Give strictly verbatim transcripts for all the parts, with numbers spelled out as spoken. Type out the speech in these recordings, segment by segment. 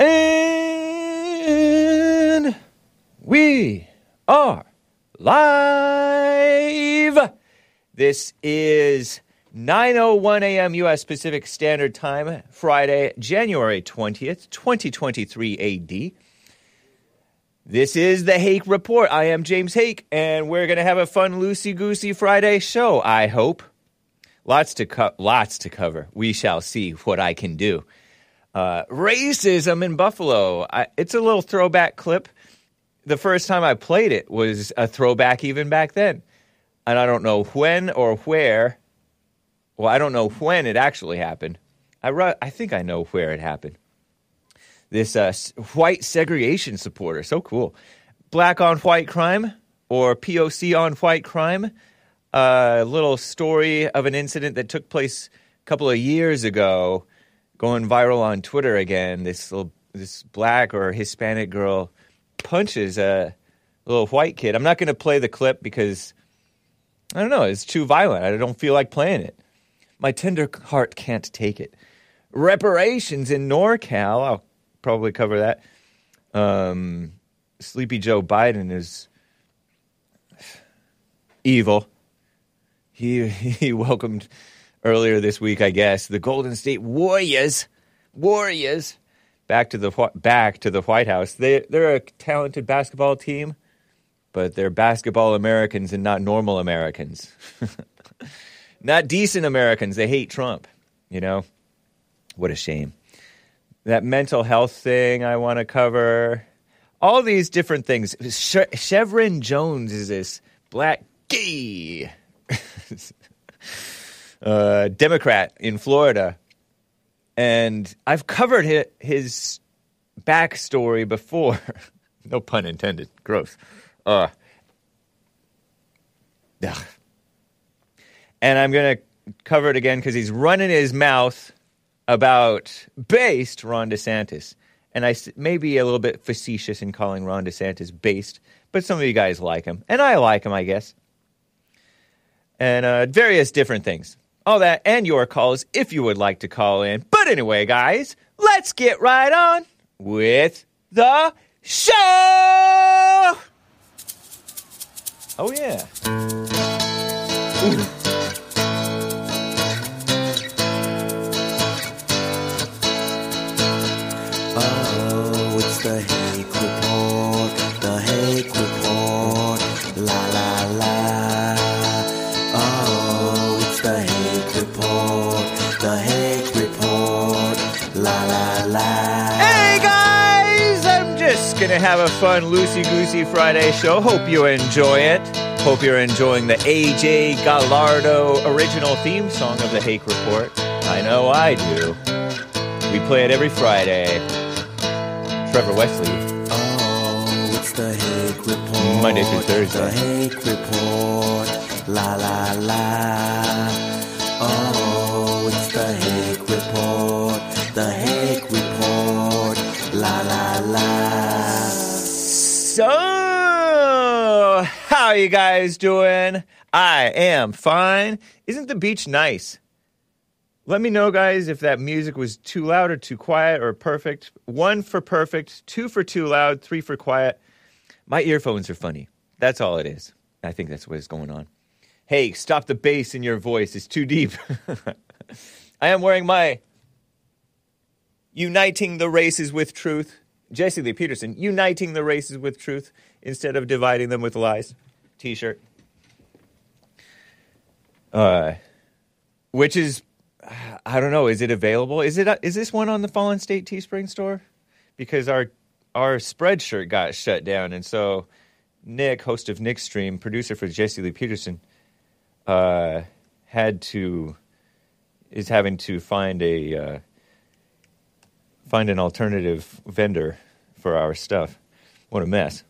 And we are live. This is nine oh one a.m. U S. Pacific Standard Time, Friday, January twentieth, twenty twenty-three A D. This is the Hake Report. I am James Hake, and we're going to have a fun loosey-goosey Friday show, I hope. Lots to co- lots to cover. We shall see what I can do. Uh, racism in Buffalo. I, it's a little throwback clip. The first time I played it was a throwback even back then. And I don't know when or where. Well, I don't know when it actually happened. I, ru- I think I know where it happened. This uh, white segregation supporter. So cool. Black on white crime or P O C on white crime. A uh, little story of an incident that took place a couple of years ago, going viral on Twitter again. This little, this black or Hispanic girl punches a little white kid. I'm not going to play the clip because, I don't know, it's too violent. I don't feel like playing it. My tender heart can't take it. Reparations in NorCal. I'll probably cover that. Um, Sleepy Joe Biden is evil. He he welcomed earlier this week, I guess, the Golden State Warriors, Warriors, back to the back to the White House. They they're a talented basketball team, but they're basketball Americans and not normal Americans, not decent Americans. They hate Trump. You know, what a shame. That mental health thing I want to cover. All these different things. She- Shevrin Jones is this black gay. uh, Democrat in Florida, and I've covered his, his backstory before. No pun intended. Gross. Uh, and I'm going to cover it again because he's running his mouth about based Ron DeSantis, and I may be a little bit facetious in calling Ron DeSantis based, but some of you guys like him, and I like him, I guess. And uh, various different things. All that and your calls if you would like to call in. But anyway, guys, let's get right on with the show! Oh, yeah. Ooh. Oh, it's the Hake Report, the Hake Report, la la la. The Hake Report, la la la. Hey guys, I'm just gonna have a fun loosey-goosey Friday show. Hope you enjoy it. Hope you're enjoying the A J Gallardo original theme song of the Hake Report. I know I do. We play it every Friday. Trevor Wesley. Oh, it's the Hake Report. Monday through Thursday. The Hake Report, la la la. Oh. It's the Hake Report, the Hake Report, la la la. So, how are you guys doing? I am fine. Isn't the beach nice? Let me know, guys, if that music was too loud or too quiet or perfect. One for perfect, two for too loud, three for quiet. My earphones are funny. That's all it is. I think that's what is going on. Hey, stop the bass in your voice. It's too deep. I am wearing my Uniting the Races with Truth, Jesse Lee Peterson, Uniting the Races with Truth instead of Dividing Them with Lies t-shirt. Uh, which is, I don't know, is it available? Is it? Is this one on the Fallen State Teespring store? Because our, our spreadshirt got shut down, and so Nick, host of Nick's Stream, producer for Jesse Lee Peterson, uh, had to... is having to find a uh, find an alternative vendor for our stuff. What a mess.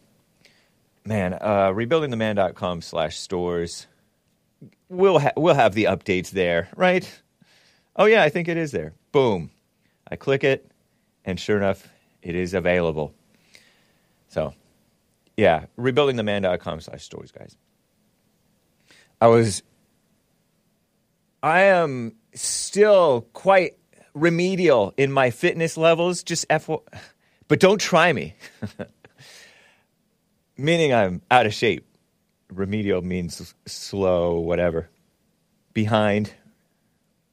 Man, uh, rebuildingtheman.com slash stores. We'll, ha- we'll have the updates there, right? Oh, yeah, I think it is there. Boom. I click it, and sure enough, it is available. So, yeah, rebuildingtheman.com slash stores, guys. I was... I am still quite remedial in my fitness levels. Just F, but don't try me. Meaning I'm out of shape. Remedial means slow, whatever. Behind.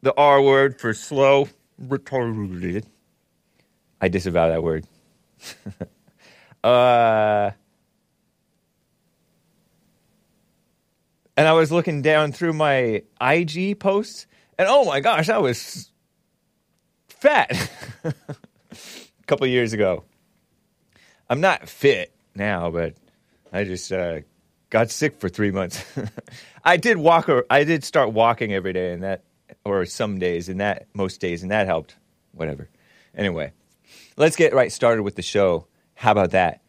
The R word for slow, retarded. I disavow that word. uh, and I was looking down through my I G posts, and oh my gosh, I was fat a couple years ago. I'm not fit now, but I just uh, got sick for three months. I did walk, or I did start walking every day, and that, or some days, and that, most days, and that helped. Whatever. Anyway. Let's get right started with the show. How about that?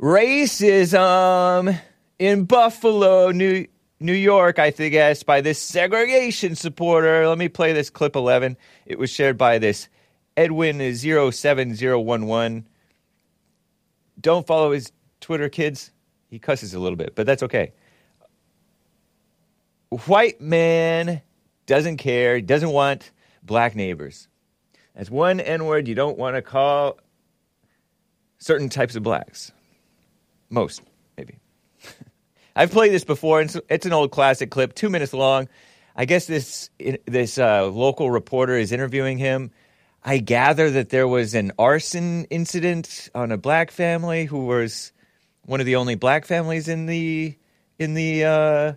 Racism in Buffalo, New New York, I think, guess, by this segregation supporter. Let me play this clip eleven. It was shared by this Edwin zero seven zero one one. Don't follow his Twitter, kids. He cusses a little bit, but that's okay. White man doesn't care, doesn't want black neighbors. That's one N-word you don't want to call certain types of blacks. Most, maybe. I've played this before, and it's an old classic clip, two minutes long. I guess this this uh, local reporter is interviewing him. I gather that there was an arson incident on a black family who was one of the only black families in the in the uh,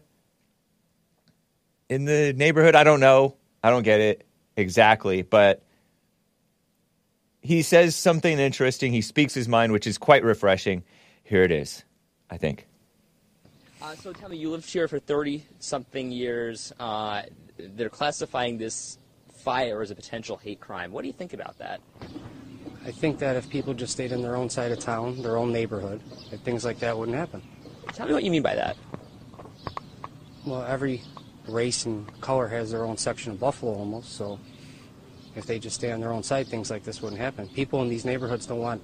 in the neighborhood. I don't know. I don't get it exactly, but he says something interesting. He speaks his mind, which is quite refreshing. Here it is, I think. Uh, so tell me, you lived here for thirty-something years. Uh, they're classifying this fire as a potential hate crime. What do you think about that? I think that if people just stayed in their own side of town, their own neighborhood, that things like that wouldn't happen. Tell me what you mean by that. Well, every race and color has their own section of Buffalo almost, so if they just stay on their own side, things like this wouldn't happen. People in these neighborhoods don't want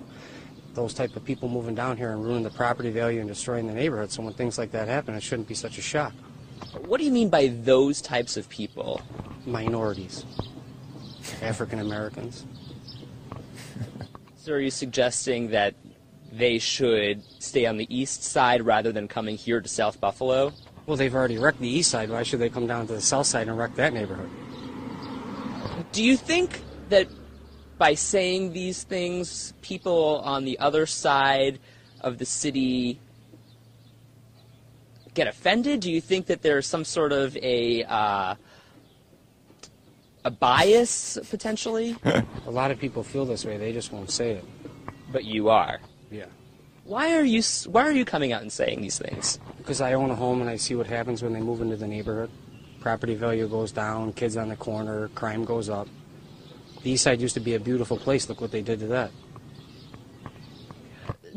those type of people moving down here and ruining the property value and destroying the neighborhood. So when things like that happen, it shouldn't be such a shock. What do you mean by those types of people? Minorities. African Americans. So are you suggesting that they should stay on the east side rather than coming here to South Buffalo? Well, they've already wrecked the east side. Why should they come down to the south side and wreck that neighborhood? Do you think that by saying these things, people on the other side of the city get offended? Do you think that there's some sort of a uh, a bias, potentially? A lot of people feel this way. They just won't say it. But you are? Yeah. Why are you, why are you coming out and saying these things? Because I own a home and I see what happens when they move into the neighborhood. Property value goes down, kids on the corner, crime goes up. The East Side used to be a beautiful place. Look what they did to that.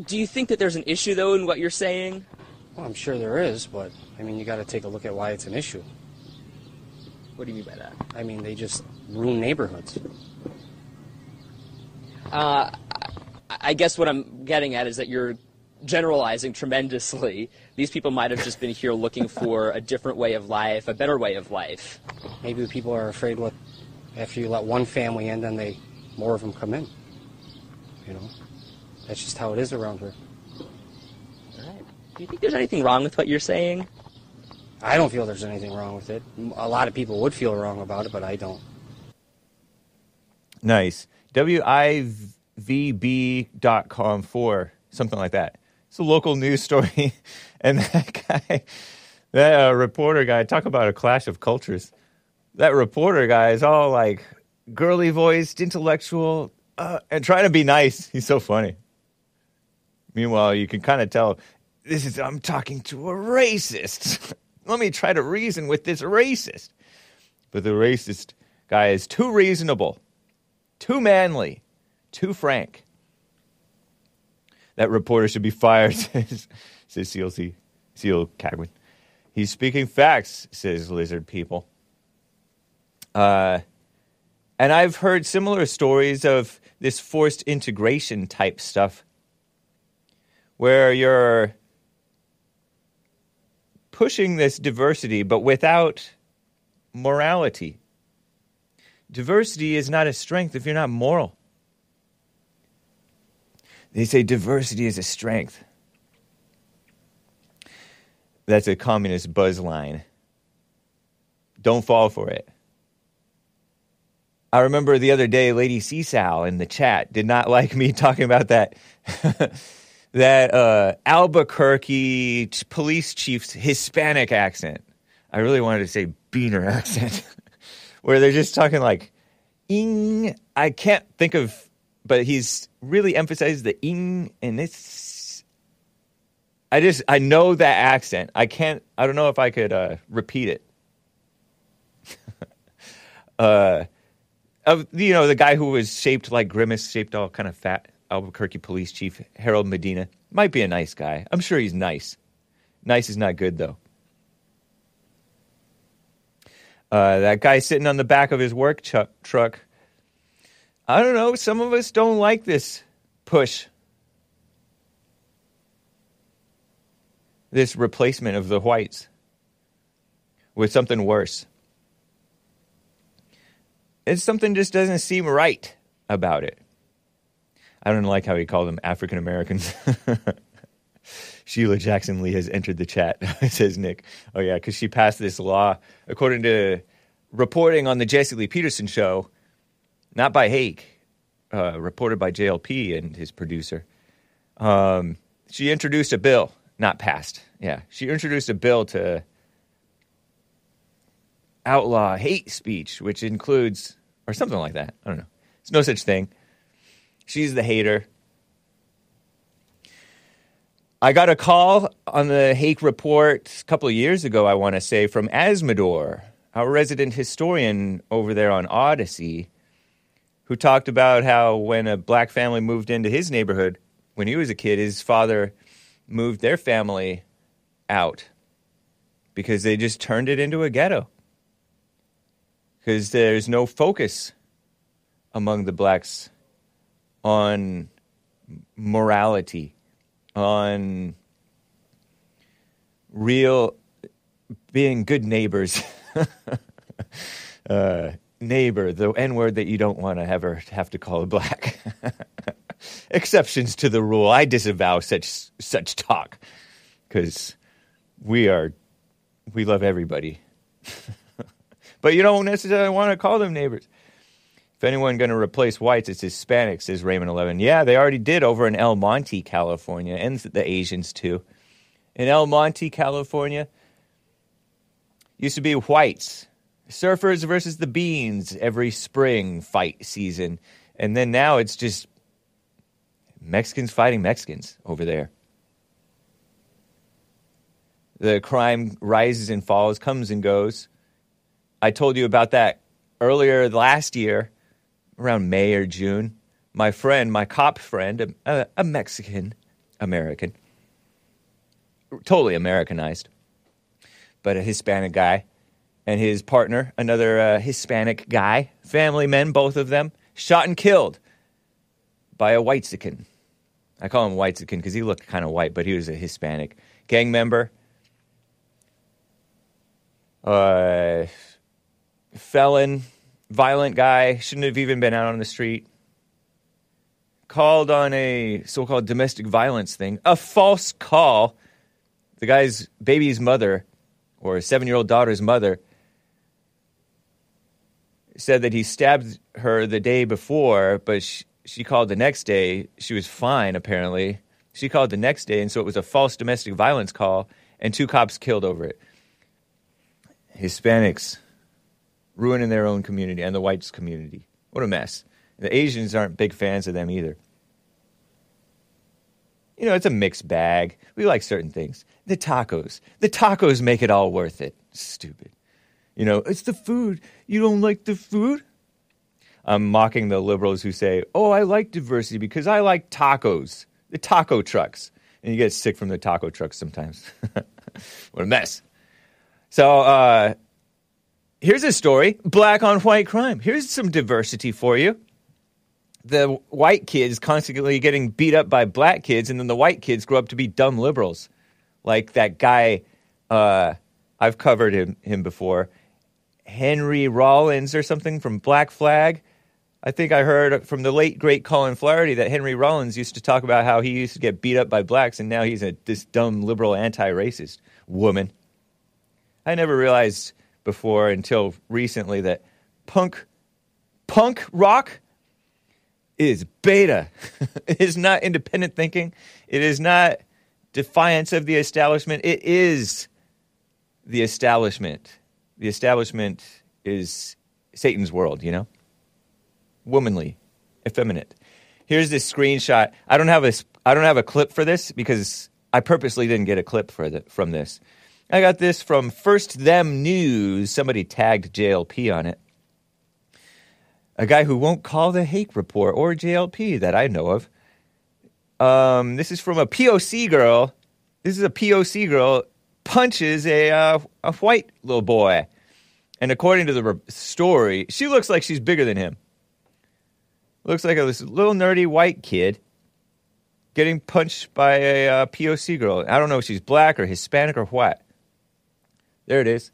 Do you think that there's an issue, though, in what you're saying? Well, I'm sure there is, but, I mean, you got to take a look at why it's an issue. What do you mean by that? I mean, they just ruin neighborhoods. Uh, I guess what I'm getting at is that you're generalizing tremendously. These people might have just been here looking for a different way of life, a better way of life. Maybe people are afraid what, after you let one family in, then they, more of them come in. You know, that's just how it is around here. All right. Do you think there's anything wrong with what you're saying? I don't feel there's anything wrong with it. A lot of people would feel wrong about it, but I don't. Nice. W I V B dot com for something like that. It's a local news story, and that guy, that uh, reporter guy, talk about a clash of cultures. That reporter guy is all, like, girly-voiced, intellectual, uh, and trying to be nice. He's so funny. Meanwhile, you can kind of tell, this is, I'm talking to a racist. Let me try to reason with this racist. But the racist guy is too reasonable, too manly, too frank. That reporter should be fired, says, says Seal, Seal Cagwin. He's speaking facts, says lizard people. Uh, and I've heard similar stories of this forced integration type stuff where you're pushing this diversity but without morality Diversity is not a strength if you're not moral. They say diversity is a strength. That's a communist buzz line. Don't fall for it. I remember the other day, Lady Seesaw in the chat did not like me talking about that that uh, Albuquerque ch- police chief's Hispanic accent. I really wanted to say Beaner accent, where they're just talking like, ing, I can't think of, but he's really emphasized the ing, and it's, I just, I know that accent. I can't, I don't know if I could uh, repeat it. uh... Of, you know, the guy who was shaped like Grimace, shaped all kind of fat, Albuquerque police chief, Harold Medina. Might be a nice guy. I'm sure he's nice. Nice is not good, though. Uh, that guy sitting on the back of his work ch- truck. I don't know. Some of us don't like this push. This replacement of the whites with something worse. It's something just doesn't seem right about it. I don't like how he called them African Americans. Sheila Jackson Lee has entered the chat, says Nick. Oh, yeah, because she passed this law, according to reporting on the Jesse Lee Peterson show, not by Hake, uh, reported by J L P and his producer. Um, she introduced a bill, not passed. Yeah, she introduced a bill to outlaw hate speech, which includes... or something like that. I don't know. It's no such thing. She's the hater. I got a call on the Hake Report a couple of years ago, I want to say, from Asmodor, our resident historian over there on Odyssey, who talked about how when a black family moved into his neighborhood when he was a kid, his father moved their family out because they just turned it into a ghetto. Because there's no focus among the blacks on morality, on real being good neighbors. uh, neighbor, the N-word that you don't want to ever have to call a black. Exceptions to the rule. I disavow such such talk because we are we love everybody. But you don't necessarily want to call them neighbors. If anyone's going to replace whites, it's Hispanics, says Raymond eleven. Yeah, they already did over in El Monte, California, and the Asians too. In El Monte, California, used to be whites. Surfers versus the beans every spring fight season. And then now it's just Mexicans fighting Mexicans over there. The crime rises and falls, comes and goes. I told you about that earlier last year, around May or June. My friend, my cop friend, a, a Mexican American, totally Americanized, but a Hispanic guy, and his partner, another uh, Hispanic guy, family men, both of them, shot and killed by a whitezican. I call him whitezican because he looked kind of white, but he was a Hispanic gang member. Uh... Felon, violent guy, shouldn't have even been out on the street. Called on a so-called domestic violence thing. A false call. The guy's baby's mother, or a seven-year-old daughter's mother, said that he stabbed her the day before, but she, she called the next day. She was fine, apparently. She called the next day, and so it was a false domestic violence call, and two cops killed over it. Hispanics ruining their own community and the whites' community. What a mess. The Asians aren't big fans of them either. You know, it's a mixed bag. We like certain things. The tacos. The tacos make it all worth it. Stupid. You know, it's the food. You don't like the food? I'm mocking the liberals who say, oh, I like diversity because I like tacos. The taco trucks. And you get sick from the taco trucks sometimes. What a mess. So, uh... here's a story, black on white crime. Here's some diversity for you. The white kids constantly getting beat up by black kids, and then the white kids grow up to be dumb liberals. Like that guy, uh, I've covered him, him before, Henry Rollins or something from Black Flag. I think I heard from the late, great Colin Flaherty that Henry Rollins used to talk about how he used to get beat up by blacks, and now he's a, this dumb, liberal, anti-racist woman. I never realized before until recently that punk, punk rock is beta. It is not independent thinking. It is not defiance of the establishment. It is the establishment. The establishment is Satan's world, you know? Womanly, effeminate. Here's this screenshot. I don't have a I don't have a clip for this because I purposely didn't get a clip for the, from this. I got this from First Them News. Somebody tagged J L P on it. A guy who won't call the Hake Report or J L P that I know of. Um, this is from a P O C girl. This is a P O C girl punches a uh, a white little boy, and according to the re- story, she looks like she's bigger than him. Looks like a this little nerdy white kid getting punched by a uh, P O C girl. I don't know if she's black or Hispanic or what. There it is.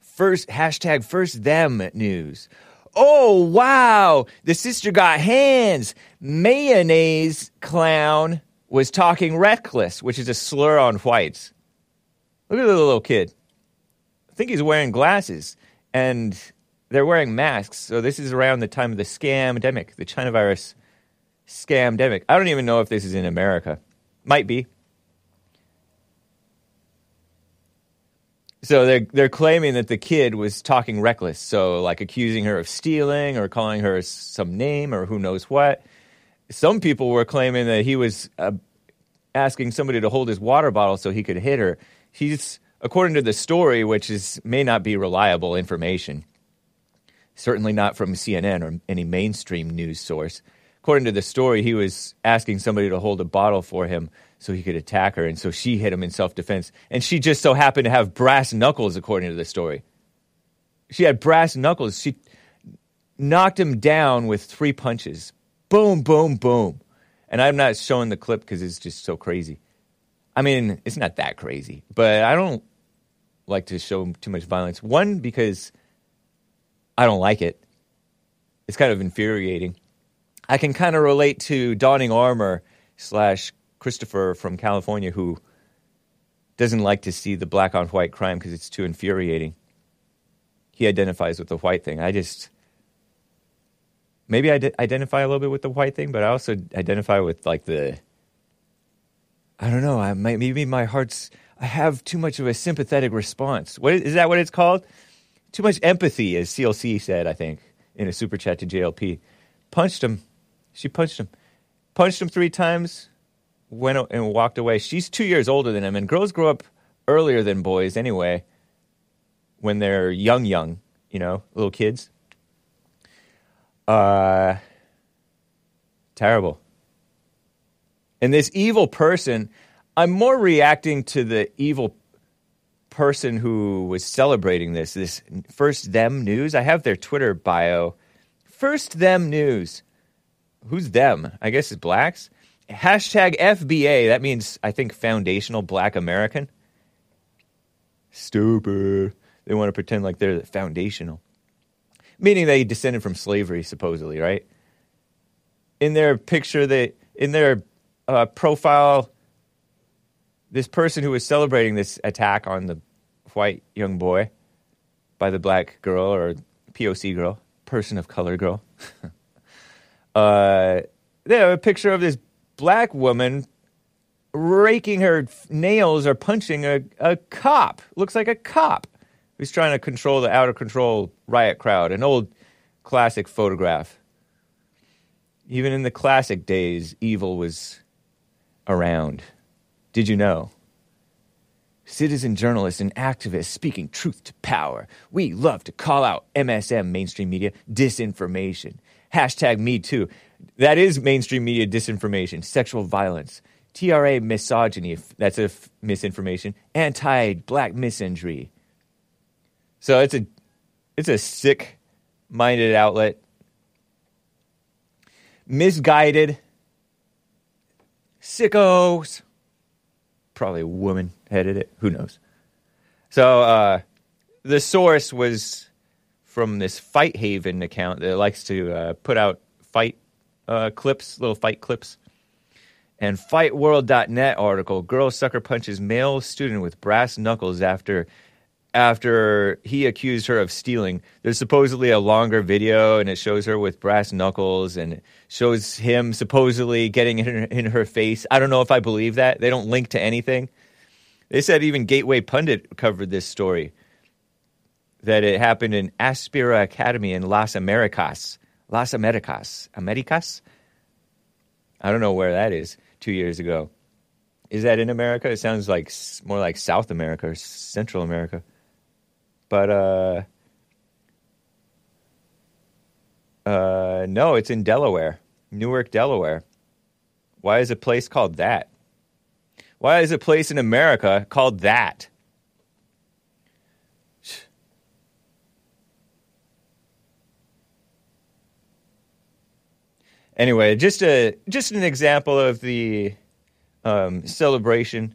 First, hashtag First Them News. Oh, wow. The sister got hands. Mayonnaise clown was talking reckless, which is a slur on whites. Look at the little kid. I think he's wearing glasses, and they're wearing masks. So this is around the time of the scamdemic, the China virus scamdemic. I don't even know if this is in America. Might be. So they're, they're claiming that the kid was talking reckless, so like accusing her of stealing or calling her some name or who knows what. Some people were claiming that he was uh, asking somebody to hold his water bottle so he could hit her. He's, according to the story, which is may not be reliable information, certainly not from C N N or any mainstream news source. According to the story, he was asking somebody to hold a bottle for him so he could attack her, and so she hit him in self-defense. And she just so happened to have brass knuckles, according to the story. She had brass knuckles. She knocked him down with three punches. Boom, boom, boom. And I'm not showing the clip because it's just so crazy. I mean, it's not that crazy, but I don't like to show too much violence. One, because I don't like it. It's kind of infuriating. I can kind of relate to Dawning Armor slash Christopher from California, who doesn't like to see the black on white crime because it's too infuriating. He identifies with the white thing. I just, maybe I d- identify a little bit with the white thing, but I also identify with like the, I don't know, I might, maybe my heart's, I have too much of a sympathetic response. What is, is that what it's called? Too much empathy, as C L C said, I think, in a super chat to J L P. Punched him. She punched him. Punched him three times, went and walked away. She's two years older than him, and girls grow up earlier than boys anyway when they're young, young, you know, little kids. Uh, terrible. And this evil person, I'm more reacting to the evil person who was celebrating this, this First Them News. I have their Twitter bio. First Them News. Who's them? I guess it's blacks. Hashtag F B A. That means, I think, foundational black American. Stupid. They want to pretend like they're foundational. Meaning they descended from slavery, supposedly, right? In their picture, they, in their uh, profile, this person who was celebrating this attack on the white young boy by the black girl or P O C girl, person of color girl. uh, they have a picture of this black woman raking her nails or punching a, a cop. Looks like a cop who's trying to control the out-of-control riot crowd. An old classic photograph. Even in the classic days, evil was around. Did you know? Citizen journalists and activists speaking truth to power. We love to call out M S M, mainstream media, disinformation. Hashtag me too. That is mainstream media disinformation, sexual violence, T R A misogyny, that's a f- misinformation, anti-black misandry. So it's a, it's a sick-minded outlet. Misguided. Sickos. Probably a woman headed it. Who knows? So uh, the source was from this Fight Haven account that likes to uh, put out fight uh, clips, little fight clips. And fight world dot net article, girl sucker punches male student with brass knuckles after after he accused her of stealing. There's supposedly a longer video, and it shows her with brass knuckles, and it shows him supposedly getting in her, in her face. I don't know if I believe that. They don't link to anything. They said even Gateway Pundit covered this story, that it happened in Aspira Academy in Las Americas. Las Americas. Americas? I don't know where that is. Two years ago. Is that in America? It sounds like more like South America or Central America. But, uh... Uh, no, it's in Delaware. Newark, Delaware. Why is a place called that? Why is a place in America called that? Anyway, just a just an example of the um, celebration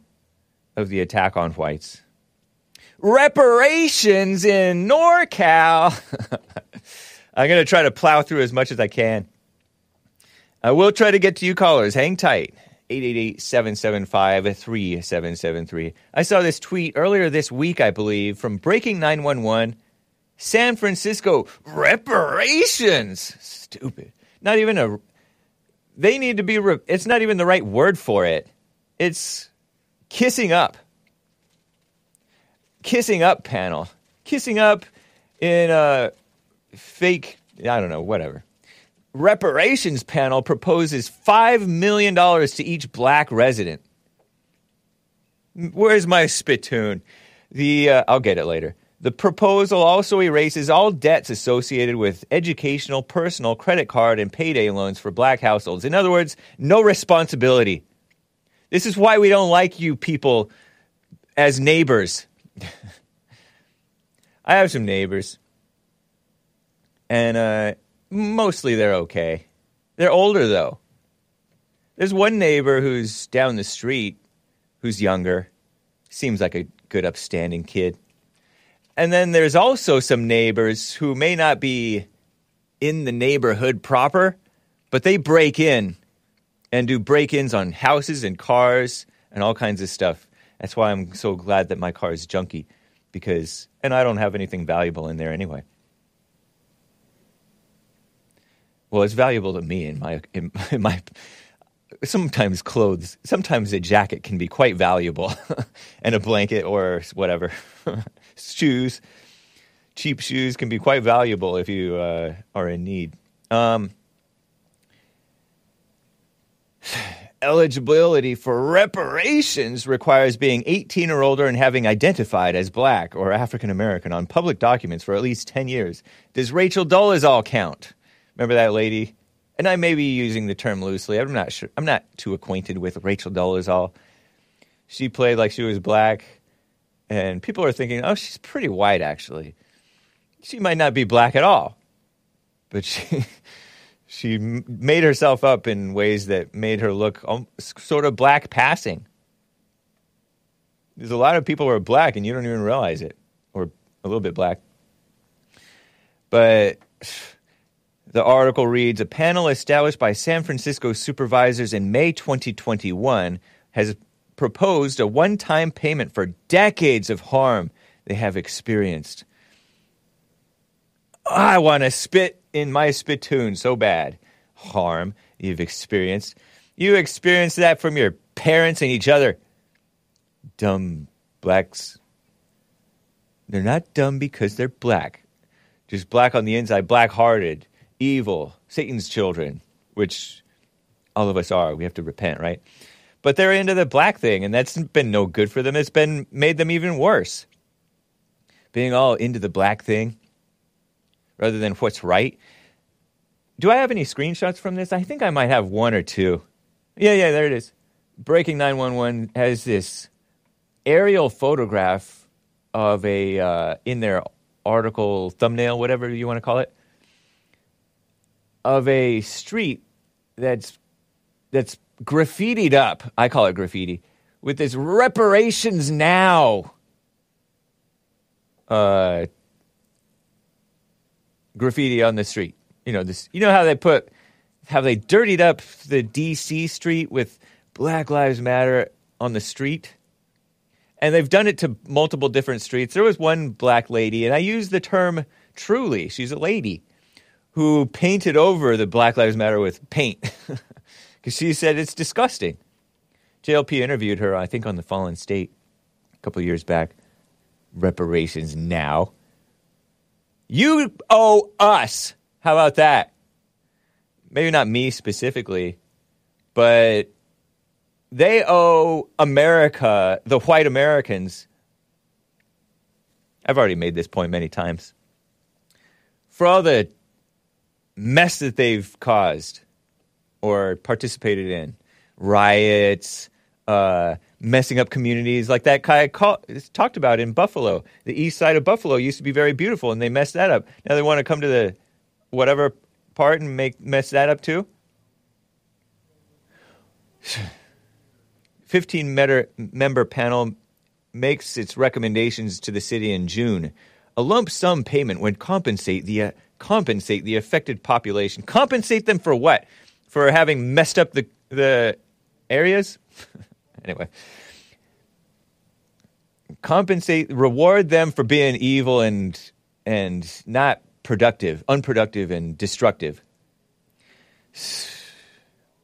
of the attack on whites. Reparations in NorCal. I'm going to try to plow through as much as I can. I will try to get to you callers. Hang tight. eight eight eight, seven seven five, three seven seven three. I saw this tweet earlier this week, I believe, from Breaking nine one one. San Francisco, reparations. Stupid. Not even a... They need to be... Re- it's not even the right word for it. It's kissing up. Kissing up panel. Kissing up in a fake... I don't know, whatever. Reparations panel proposes five million dollars to each black resident. Where's my spittoon? The uh, I'll get it later. The proposal also erases all debts associated with educational, personal, credit card, and payday loans for black households. In other words, no responsibility. This is why we don't like you people as neighbors. I have some neighbors. And uh, mostly they're okay. They're older, though. There's one neighbor who's down the street who's younger. Seems like a good, upstanding kid. And then there's also some neighbors who may not be in the neighborhood proper, but they break in and do break-ins on houses and cars and all kinds of stuff. That's why I'm so glad that my car is junky, because, and I don't have anything valuable in there anyway. Well, it's valuable to me in my, in, in my, sometimes clothes, sometimes a jacket can be quite valuable and a blanket or whatever. Shoes, cheap shoes can be quite valuable if you uh, are in need. Um, eligibility for reparations requires being eighteen or older and having identified as black or African American on public documents for at least ten years. Does Rachel Dolezal count? Remember that lady? And I may be using the term loosely. I'm not sure. I'm not too acquainted with Rachel Dolezal. She played like she was black. And people are thinking, oh, she's pretty white, actually. She might not be black at all. But she she made herself up in ways that made her look sort of black passing. There's a lot of people who are black, and you don't even realize it. Or a little bit black. But the article reads, a panel established by San Francisco supervisors in May twenty twenty-one has proposed a one-time payment for decades of harm they have experienced. I want to spit in my spittoon so bad. Harm you've experienced. You experienced that from your parents and each other. Dumb blacks. They're not dumb because they're black. Just black on the inside, black-hearted, evil, Satan's children, which all of us are. We have to repent, right? But they're into the black thing, and that's been no good for them. It's been made them even worse. Being all into the black thing rather than what's right. Do I have any screenshots from this? I think I might have one or two. Yeah, yeah, there it is. Breaking nine one one has this aerial photograph of a, uh, in their article, thumbnail, whatever you want to call it, of a street that's that's graffitied up, I call it graffiti, with this reparations now uh, graffiti on the street. You know this. You know how they put, how they dirtied up the D C street with Black Lives Matter on the street, and they've done it to multiple different streets. There was one black lady, and I use the term truly. She's a lady who painted over the Black Lives Matter with paint because she said it's disgusting. J L P interviewed her, I think, on The Fallen State a couple years back. Reparations now. You owe us. How about that? Maybe not me specifically, but they owe America, the white Americans. I've already made this point many times. For all the mess that they've caused or participated in, riots, uh, messing up communities like that guy call, talked about in Buffalo. The east side of Buffalo used to be very beautiful, and they messed that up. Now they want to come to the whatever part and make mess that up too. fifteen member panel makes its recommendations to the city in June. A lump sum payment would compensate the uh, compensate the affected population. Compensate them for what? For having messed up the the areas? Anyway, compensate, reward them for being evil and and not productive, unproductive and destructive.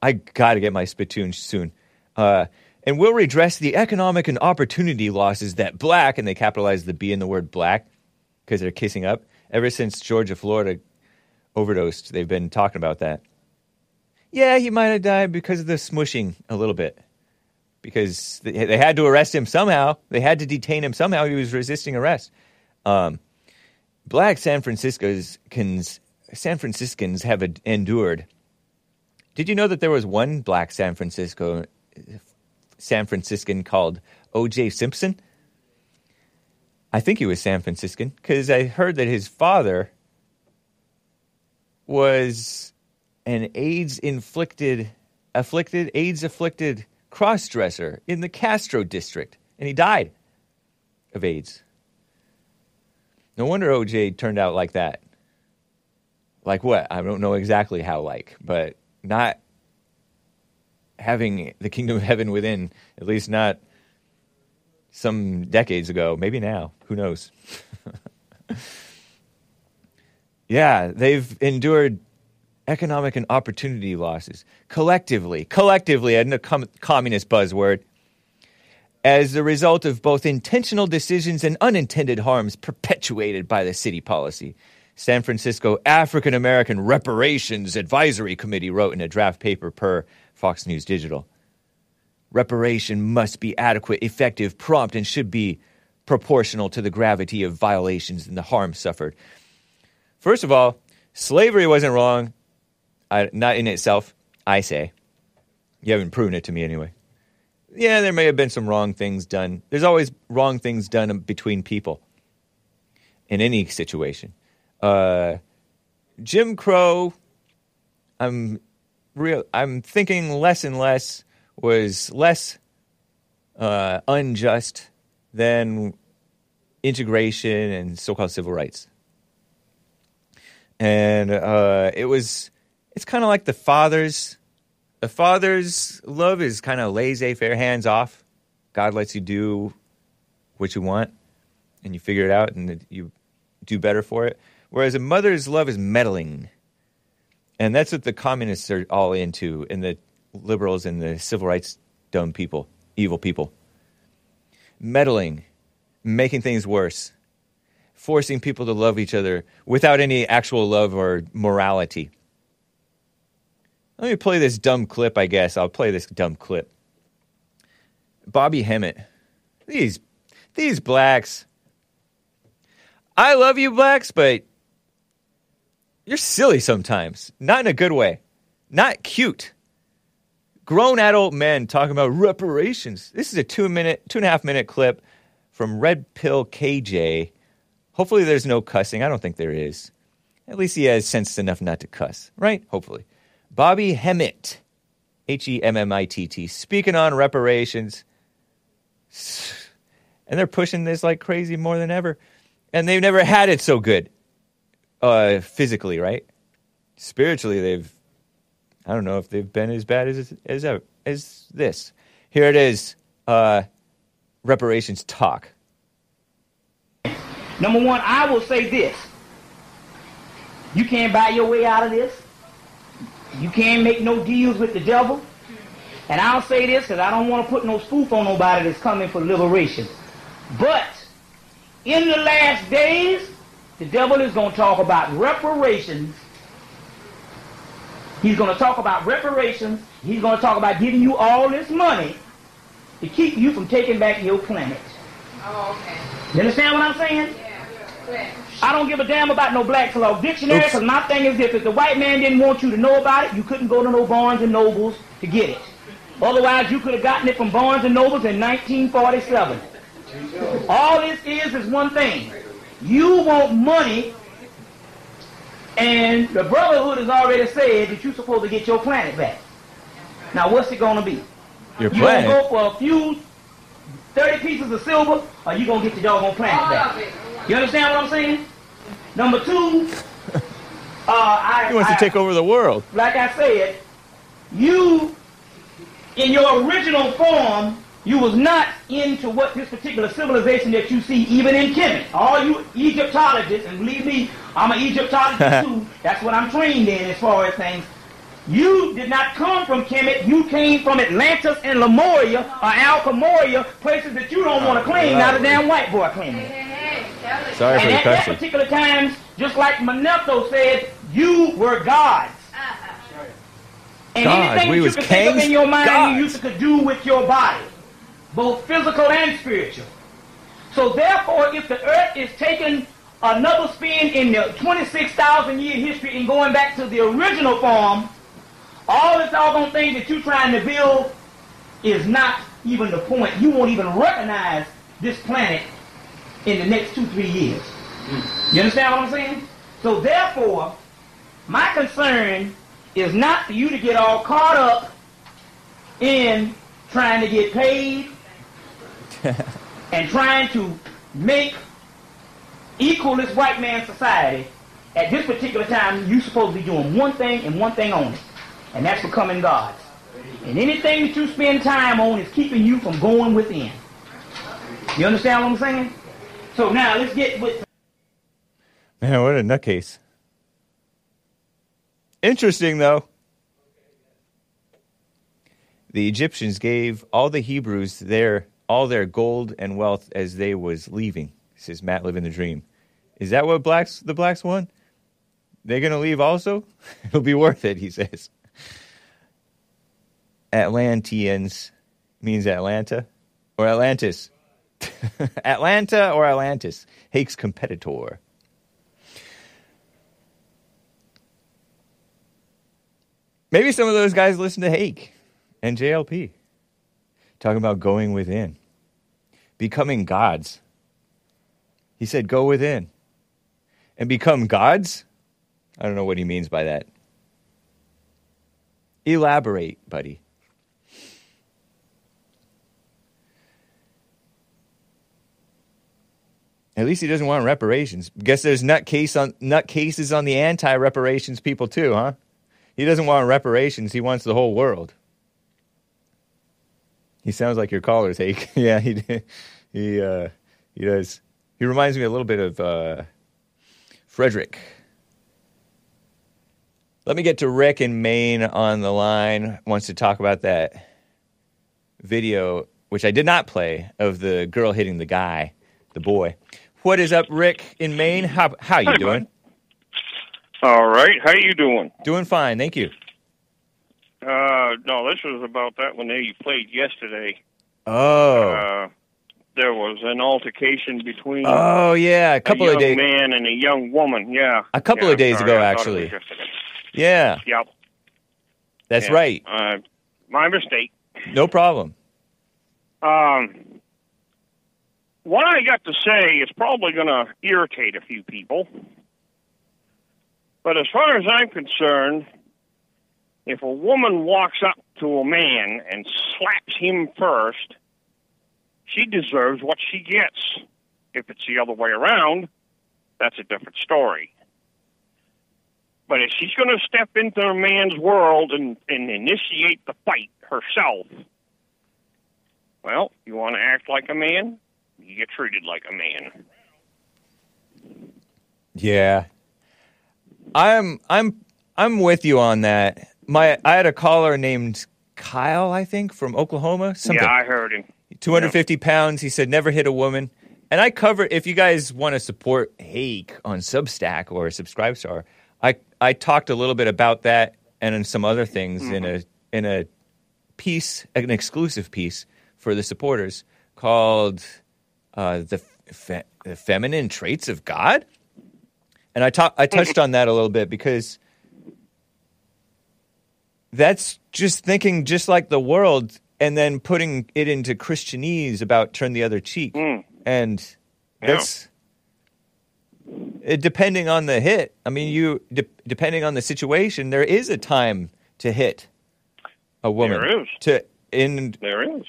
I gotta get my spittoon soon. Uh, and we'll redress the economic and opportunity losses that black, and they capitalize the B in the word black because they're kissing up. Ever since Georgia, Florida overdosed, they've been talking about that. Yeah, he might have died because of the smushing a little bit. Because they had to arrest him somehow. They had to detain him somehow. He was resisting arrest. Um, black San Franciscans, San Franciscans have endured. Did you know that there was one black San Francisco, San Franciscan called O J Simpson? I think he was San Franciscan because I heard that his father was an AIDS-inflicted, afflicted, AIDS-afflicted cross-dresser in the Castro district, and he died of AIDS. No wonder O J turned out like that. Like what? I don't know exactly how, like, but not having the kingdom of heaven within, at least not some decades ago, maybe now, who knows? Yeah, they've endured economic and opportunity losses, collectively, collectively, a com- communist buzzword, as the result of both intentional decisions and unintended harms perpetuated by the city policy. San Francisco African American Reparations Advisory Committee wrote in a draft paper per Fox News Digital. Reparation must be adequate, effective, prompt, and should be proportional to the gravity of violations and the harm suffered. First of all, slavery wasn't wrong. I, not in itself, I say. You haven't proven it to me anyway. Yeah, there may have been some wrong things done. There's always wrong things done between people in any situation. Uh, Jim Crow, I'm real. I'm thinking less and less was less uh, unjust than integration and so-called civil rights. And uh, it was... It's kind of like the father's, the father's love is kind of laissez-faire, hands off. God lets you do what you want, and you figure it out, and you do better for it. Whereas a mother's love is meddling, and that's what the communists are all into, and the liberals and the civil rights dumb people, evil people. Meddling, making things worse, forcing people to love each other without any actual love or morality. Let me play this dumb clip, I guess. I'll play this dumb clip. Bobby Hemmitt. These these blacks. I love you blacks, but you're silly sometimes. Not in a good way. Not cute. Grown adult men talking about reparations. This is a two-minute, two-and-a-half-minute clip from Red Pill K J. Hopefully there's no cussing. I don't think there is. At least he has sense enough not to cuss, right? Hopefully. Bobby Hemmitt, H E M M I T T, speaking on reparations. And they're pushing this like crazy more than ever. And they've never had it so good. uh, physically, right? Spiritually, they've, I don't know if they've been as bad as as as this. Here it is, uh, reparations talk. Number one, I will say this. You can't buy your way out of this. You can't make no deals with the devil. And I'll say this because I don't want to put no spoof on nobody that's coming for liberation. But in the last days, the devil is going to talk about reparations. He's going to talk about reparations. He's going to talk about giving you all this money to keep you from taking back your planet. Oh, okay. You understand what I'm saying? Yeah. Yeah. I don't give a damn about no Black's Law Dictionary, because my thing is this. If the white man didn't want you to know about it, you couldn't go to no Barnes and Nobles to get it. Otherwise, you could have gotten it from Barnes and Nobles in nineteen forty-seven. All this is is one thing. You want money, and the Brotherhood has already said that you're supposed to get your planet back. Now, what's it going to be? Your planet? You going to go for a few, thirty pieces of silver, or you going to get your doggone planet back? You understand what I'm saying? Number two, uh, I... He wants I, to take over the world. Like I said, you, in your original form, you was not into what this particular civilization that you see, even in Kemet. All you Egyptologists, and believe me, I'm an Egyptologist too. That's what I'm trained in as far as things. You did not come from Kemet. You came from Atlantis and Lemuria or Alchemoria, places that you don't oh, want to claim, not a damn white boy claiming. Hey, hey, hey. Sorry and for the at question. That particular times, just like Manetho said, you were gods. Uh-huh. And God, anything we that you was could kings, think of in your mind, gods. You used to do with your body, both physical and spiritual. So therefore, if the earth is taking another spin in the twenty-six thousand year history and going back to the original form, all this doggone thing that you're trying to build is not even the point. You won't even recognize this planet in the next two, three years. You understand what I'm saying? So therefore, my concern is not for you to get all caught up in trying to get paid, and trying to make equal this white man's society. At this particular time, you're supposed to be doing one thing and one thing only, and that's becoming gods. And anything that you spend time on is keeping you from going within. You understand what I'm saying? So now let's get with... Man, what a nutcase. Interesting, though. The Egyptians gave all the Hebrews their... all their gold and wealth as they was leaving, says Matt Living the Dream. Is that what blacks the blacks won? They're going to leave also? It'll be worth it, he says. Atlanteans means Atlanta or Atlantis. Atlanta or Atlantis. Hake's competitor. Maybe some of those guys listen to Hake and J L P. Talking about going within. Becoming gods. He said, go within. And become gods? I don't know what he means by that. Elaborate, buddy. At least he doesn't want reparations. Guess there's nutcase on, nutcases on the anti-reparations people too, huh? He doesn't want reparations. He wants the whole world. He sounds like your caller's Hake. Yeah, he he uh, he does. He reminds me a little bit of uh, Frederick. Let me get to Rick in Maine on the line. Wants to talk about that video, which I did not play, of the girl hitting the guy, the boy. What is up, Rick in Maine? How how you Hi, doing? Man. All right. How you doing? Doing fine, thank you. Uh, no, this was about that one that you played yesterday. Oh. Uh, there was an altercation between oh, yeah. a, couple a young of day- man and a young woman, yeah. A couple yeah, of days sorry, ago, I actually. Yeah. Yep. That's yeah. right. Uh, my mistake. No problem. Um, what I got to say is probably going to irritate a few people. But as far as I'm concerned... if a woman walks up to a man and slaps him first, she deserves what she gets. If it's the other way around, that's a different story. But if she's going to step into a man's world and, and initiate the fight herself, well, you want to act like a man, you get treated like a man. Yeah. I'm I'm I'm with you on that. My I had a caller named Kyle, I think, from Oklahoma. Something. Yeah, I heard him. two hundred fifty yeah. pounds. He said, never hit a woman. And I cover, if you guys want to support Hake on Substack or Subscribestar, I I talked a little bit about that and in some other things mm-hmm. in a in a piece, an exclusive piece for the supporters called uh, the, Fe- the Feminine Traits of God. And I ta- I touched on that a little bit because that's just thinking just like the world and then putting it into Christianese about turn the other cheek. Mm. And that's yeah. it, depending on the hit. I mean, you de- depending on the situation, there is a time to hit a woman. There is. To, in, there is.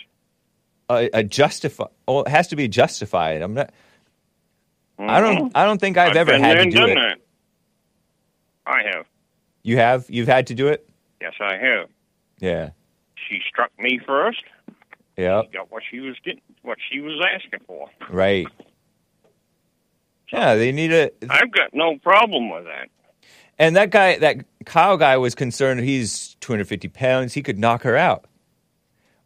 A, a justify, oh, it has to be justified. I'm not... Mm-hmm. I don't. I don't think I've, I've ever had to do done it. That. I have. You have. You've had to do it. Yes, I have. Yeah. She struck me first. Yeah. She got what she was getting, what she was asking for. Right. So yeah, they need a. I've got no problem with that. And that guy, that Kyle guy, was concerned. He's two hundred fifty pounds. He could knock her out,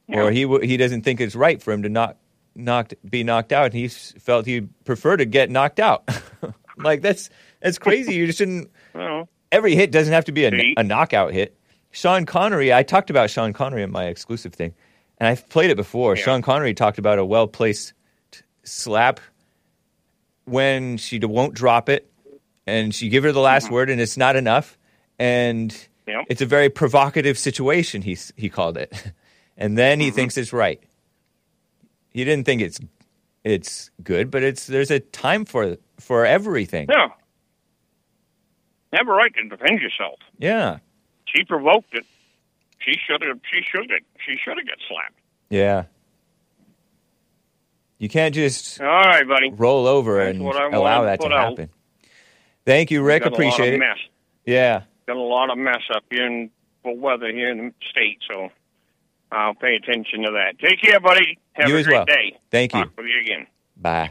yeah. or he he doesn't think it's right for him to knock. knocked be knocked out, and he felt he'd prefer to get knocked out. Like that's that's crazy. You just shouldn't. Well, every hit doesn't have to be a, a knockout hit. Sean Connery, I talked about Sean Connery in my exclusive thing, and I've played it before. Yeah. Sean Connery talked about a well-placed t- slap when she d- won't drop it, and she give her the last mm-hmm. word, and it's not enough, and yeah. it's a very provocative situation, he, he called it. And then he mm-hmm. thinks it's right. You didn't think it's it's good, but it's there's a time for for everything. Yeah. You have a right to defend yourself. Yeah. She provoked it. She should have she should have she should have got slapped. Yeah. You can't just All right, buddy. roll over That's and allow that to, to happen. Thank you, Rick. Got Appreciate a lot of mess. it. Yeah. Got a lot of mess up here in for weather here in the state, so I'll pay attention to that. Take care, buddy. Have you a as great well. day. Thank Talk you. Talk with you again. Bye.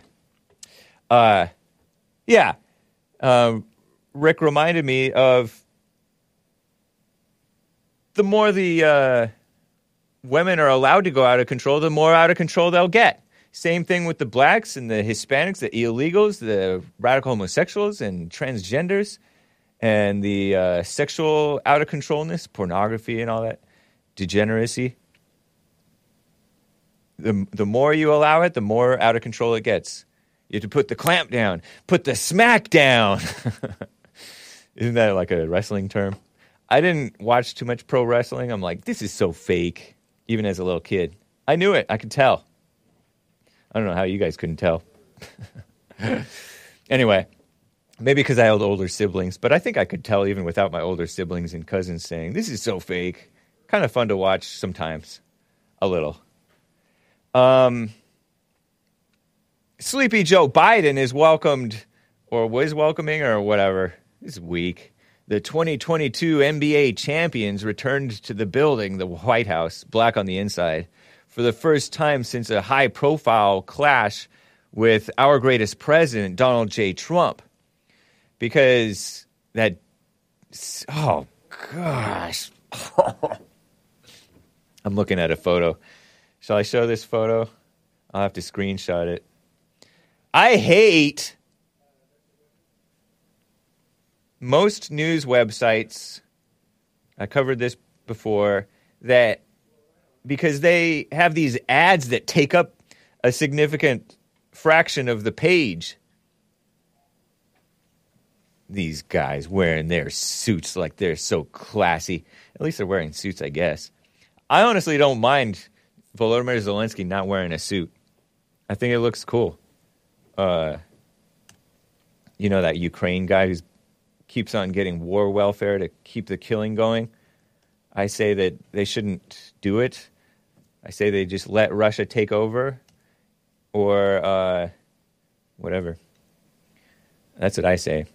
Uh, yeah. Uh, Rick reminded me of the more the uh, women are allowed to go out of control, the more out of control they'll get. Same thing with the blacks and the Hispanics, the illegals, the radical homosexuals and transgenders, and the uh, sexual out of controlness, pornography and all that degeneracy. The the more you allow it, the more out of control it gets. You have to put the clamp down. Put the smack down. Isn't that like a wrestling term? I didn't watch too much pro wrestling. I'm like, this is so fake, even as a little kid. I knew it. I could tell. I don't know how you guys couldn't tell. Anyway, maybe because I had older siblings, but I think I could tell even without my older siblings and cousins saying, this is so fake. Kind of fun to watch sometimes. A little. Um, Sleepy Joe Biden is welcomed, or was welcoming, or whatever, this week. The twenty twenty-two N B A champions returned to the building, the White House, black on the inside, for the first time since a high-profile clash with our greatest president, Donald J. Trump. Because that... Oh, gosh... I'm looking at a photo. Shall I show this photo? I'll have to screenshot it. I hate most news websites. I covered this before that because they have these ads that take up a significant fraction of the page. These guys wearing their suits like they're so classy. At least they're wearing suits, I guess. I honestly don't mind Volodymyr Zelensky not wearing a suit. I think it looks cool. Uh, you know, that Ukraine guy who keeps on getting war welfare to keep the killing going? I say that they shouldn't do it. I say they just let Russia take over or uh, whatever. That's what I say.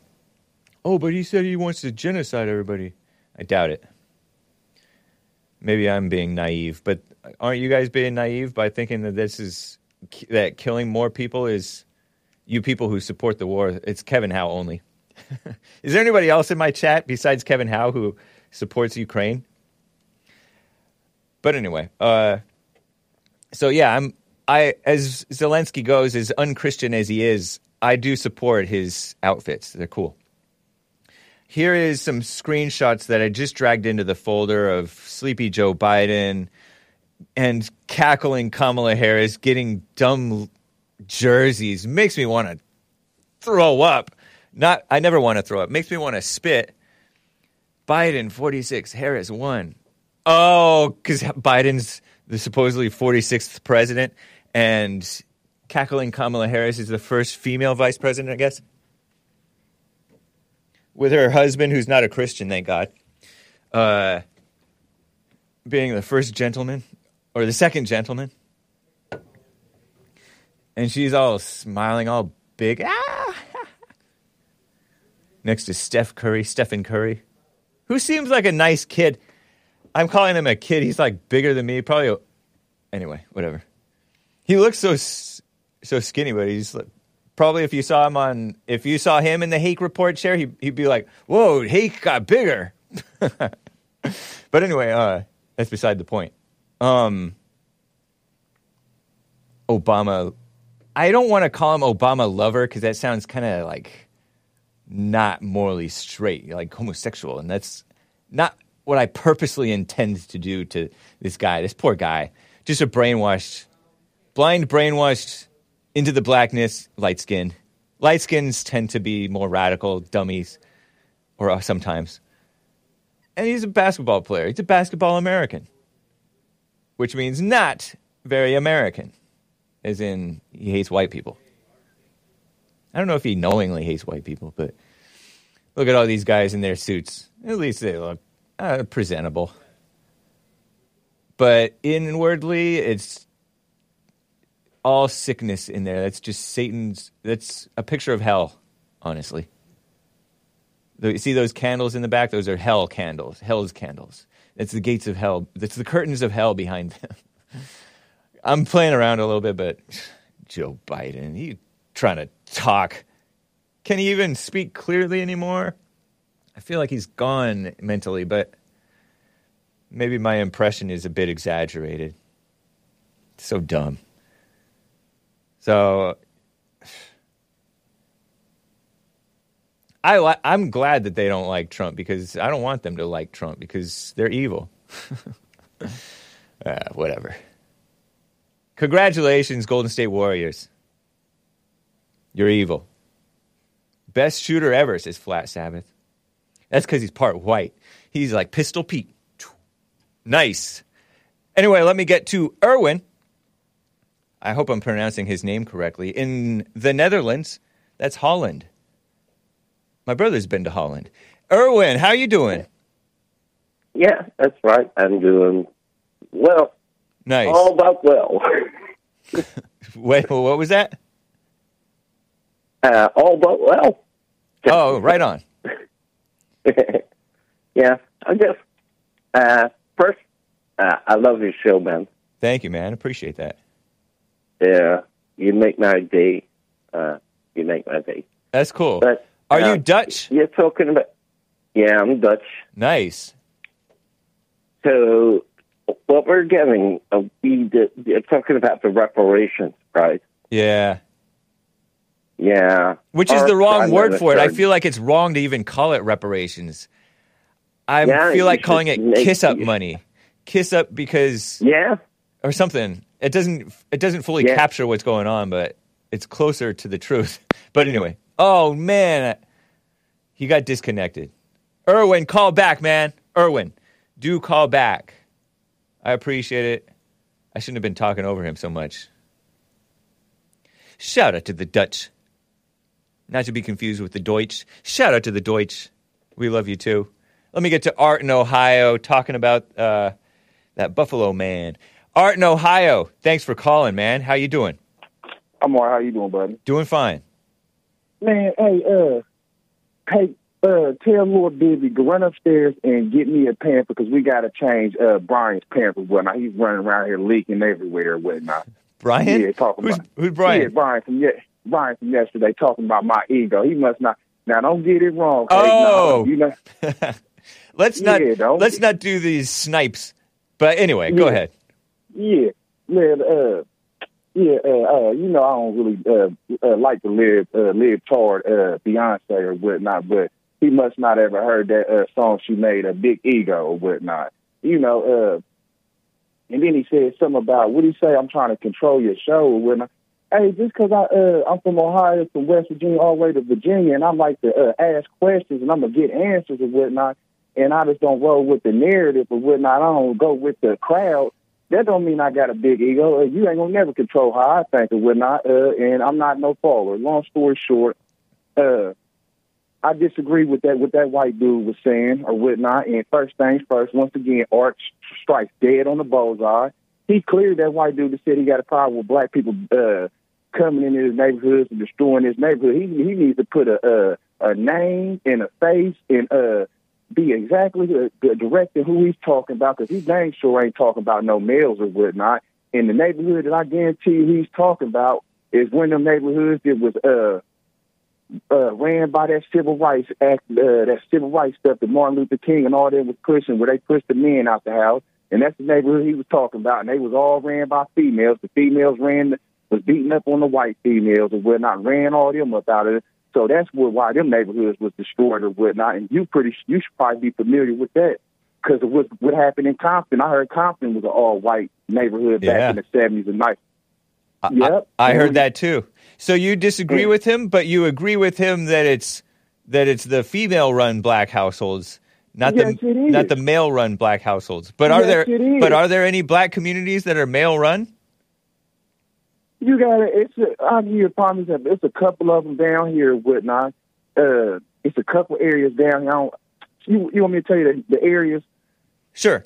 Oh, but he said he wants to genocide everybody. I doubt it. Maybe I'm being naive, but aren't you guys being naive by thinking that this is, that killing more people is, you people who support the war, it's Kevin Howe only. Is there anybody else in my chat besides Kevin Howe who supports Ukraine? But anyway, uh, so yeah, I'm, I, as Zelensky goes, as unchristian as he is, I do support his outfits. They're cool. Here is some screenshots that I just dragged into the folder of Sleepy Joe Biden and cackling Kamala Harris getting dumb jerseys. Makes me want to throw up. Not, I never want to throw up. Makes me want to spit. Biden, forty-six. Harris, one. Oh, because Biden's the supposedly forty-sixth president, and cackling Kamala Harris is the first female vice president, I guess. With her husband, who's not a Christian, thank God, uh, being the first gentleman, or the second gentleman. And she's all smiling, all big. Ah! Next is Steph Curry, Stephen Curry, who seems like a nice kid. I'm calling him a kid. He's like bigger than me, probably. A... Anyway, whatever. He looks so so skinny, but he's like... Probably if you saw him on, if you saw him in the Hake Report chair, he, he'd be like, whoa, Hake got bigger. But anyway, uh, that's beside the point. Um, Obama, I don't want to call him Obama lover because that sounds kind of like not morally straight, like homosexual. And that's not what I purposely intend to do to this guy, this poor guy. Just a brainwashed, blind brainwashed, into the blackness, light-skinned. Light-skins tend to be more radical dummies, or sometimes. And he's a basketball player. He's a basketball American, which means not very American, as in he hates white people. I don't know if he knowingly hates white people, but look at all these guys in their suits. At least they look uh, presentable. But inwardly, it's... all sickness in there. That's just Satan's... That's a picture of hell, honestly. You see those candles in the back? Those are hell candles. Hell's candles. That's the gates of hell. That's the curtains of hell behind them. I'm playing around a little bit, but... Joe Biden, you trying to talk. Can he even speak clearly anymore? I feel like he's gone mentally, but... maybe my impression is a bit exaggerated. It's so dumb. So, I, I'm glad that they don't like Trump because I don't want them to like Trump because they're evil. uh, whatever. Congratulations, Golden State Warriors. You're evil. Best shooter ever, says Flat Sabbath. That's because he's part white. He's like Pistol Pete. Nice. Anyway, let me get to Erwin. I hope I'm pronouncing his name correctly. In the Netherlands, that's Holland. My brother's been to Holland. Erwin, how are you doing? Yeah, that's right. I'm doing well. Nice. All about well. Wait, what was that? Uh, all about well. Oh, right on. Yeah, I guess. Uh, first, uh, I love your show, man. Thank you, man. Appreciate that. Yeah, you make my day. Uh, you make my day. That's cool. But, Are uh, you Dutch? You're talking about... Yeah, I'm Dutch. Nice. So, what we're getting, uh, we are talking about the reparations, right? Yeah. Yeah. Which is the wrong word for it. I feel like it's wrong to even call it reparations. I yeah, feel like calling it kiss-up money. Kiss-up because... Yeah. Or something. It doesn't it doesn't fully yeah. capture what's going on, but it's closer to the truth. But anyway. Oh, man. He got disconnected. Erwin, call back, man. Erwin, do call back. I appreciate it. I shouldn't have been talking over him so much. Shout out to the Dutch. Not to be confused with the Deutsch. Shout out to the Deutsch. We love you, too. Let me get to Art in Ohio talking about uh, that Buffalo man. Art in Ohio, thanks for calling, man. How you doing? I'm all right. How you doing, buddy? Doing fine. Man, hey, uh, hey, Uh, tell little Bibby to run upstairs and get me a pamper because we got to change uh, Brian's pamper. Well, now he's running around here leaking everywhere and whatnot. Brian? Yeah, talking who's, about, who's Brian? Yeah, Brian from, ye- Brian from yesterday talking about my ego. He must not. Now, don't get it wrong. Oh. No, you know, let's, yeah, not, let's not do these snipes. But anyway, yeah. Go ahead. Yeah. Man, uh, yeah, uh, uh, you know, I don't really uh, uh, like to live, uh, live toward uh, Beyonce or whatnot, but he must not ever heard that uh, song she made, A Big Ego or whatnot. You know, uh, and then he said something about, what did he say? I'm trying to control your show or whatnot. Hey, just because I, uh, I'm from Ohio, from West Virginia, all the way to Virginia, and I like to uh, ask questions and I'm going to get answers or whatnot, and I just don't roll with the narrative or whatnot. I don't go with the crowd. That don't mean I got a big ego. Uh, you ain't going to never control how I think or whatnot, uh, and I'm not no follower. Long story short, uh, I disagree with that, what that white dude was saying or whatnot. And first things first, once again, Art strikes dead on the bullseye. He cleared that white dude that said he got a problem with black people uh, coming into his neighborhoods and destroying his neighborhood. He he needs to put a a, a name and a face and uh, be exactly uh, directing who he's talking about, because he dang sure ain't talking about no males or whatnot. And the neighborhood that I guarantee you he's talking about is one of them neighborhoods that was uh, Uh, ran by that civil rights act, uh, that civil rights stuff that Martin Luther King and all them was pushing, where they pushed the men out the house, and that's the neighborhood he was talking about. And they was all ran by females. The females ran, was beating up on the white females and whatnot, ran all them up out of it. So that's what, why them neighborhoods was destroyed or whatnot. And you pretty, you should probably be familiar with that because of what what happened in Compton. I heard Compton was an all white neighborhood back yeah. in the seventies and nineties. I, yep. I, I heard that too. So you disagree yeah. with him, but you agree with him that it's that it's the female-run black households, not yes, the not the male-run black households. But are yes, there but are there any black communities that are male-run? You got it. It's a, I mean, your problem is it's a couple of them down here, whatnot. Uh, it's a couple areas down here. You you want me to tell you the, the areas? Sure.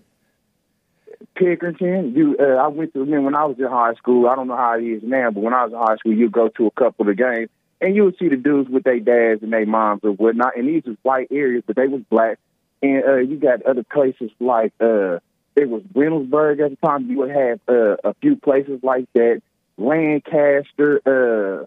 Pickerington, you, uh, I went to, man, when I was in high school, I don't know how it is now, but when I was in high school, you go to a couple of the games, and you would see the dudes with their dads and their moms or whatnot, and these was white areas, but they was black, and uh, you got other places like, uh, it was Reynoldsburg at the time, you would have uh, a few places like that, Lancaster, uh,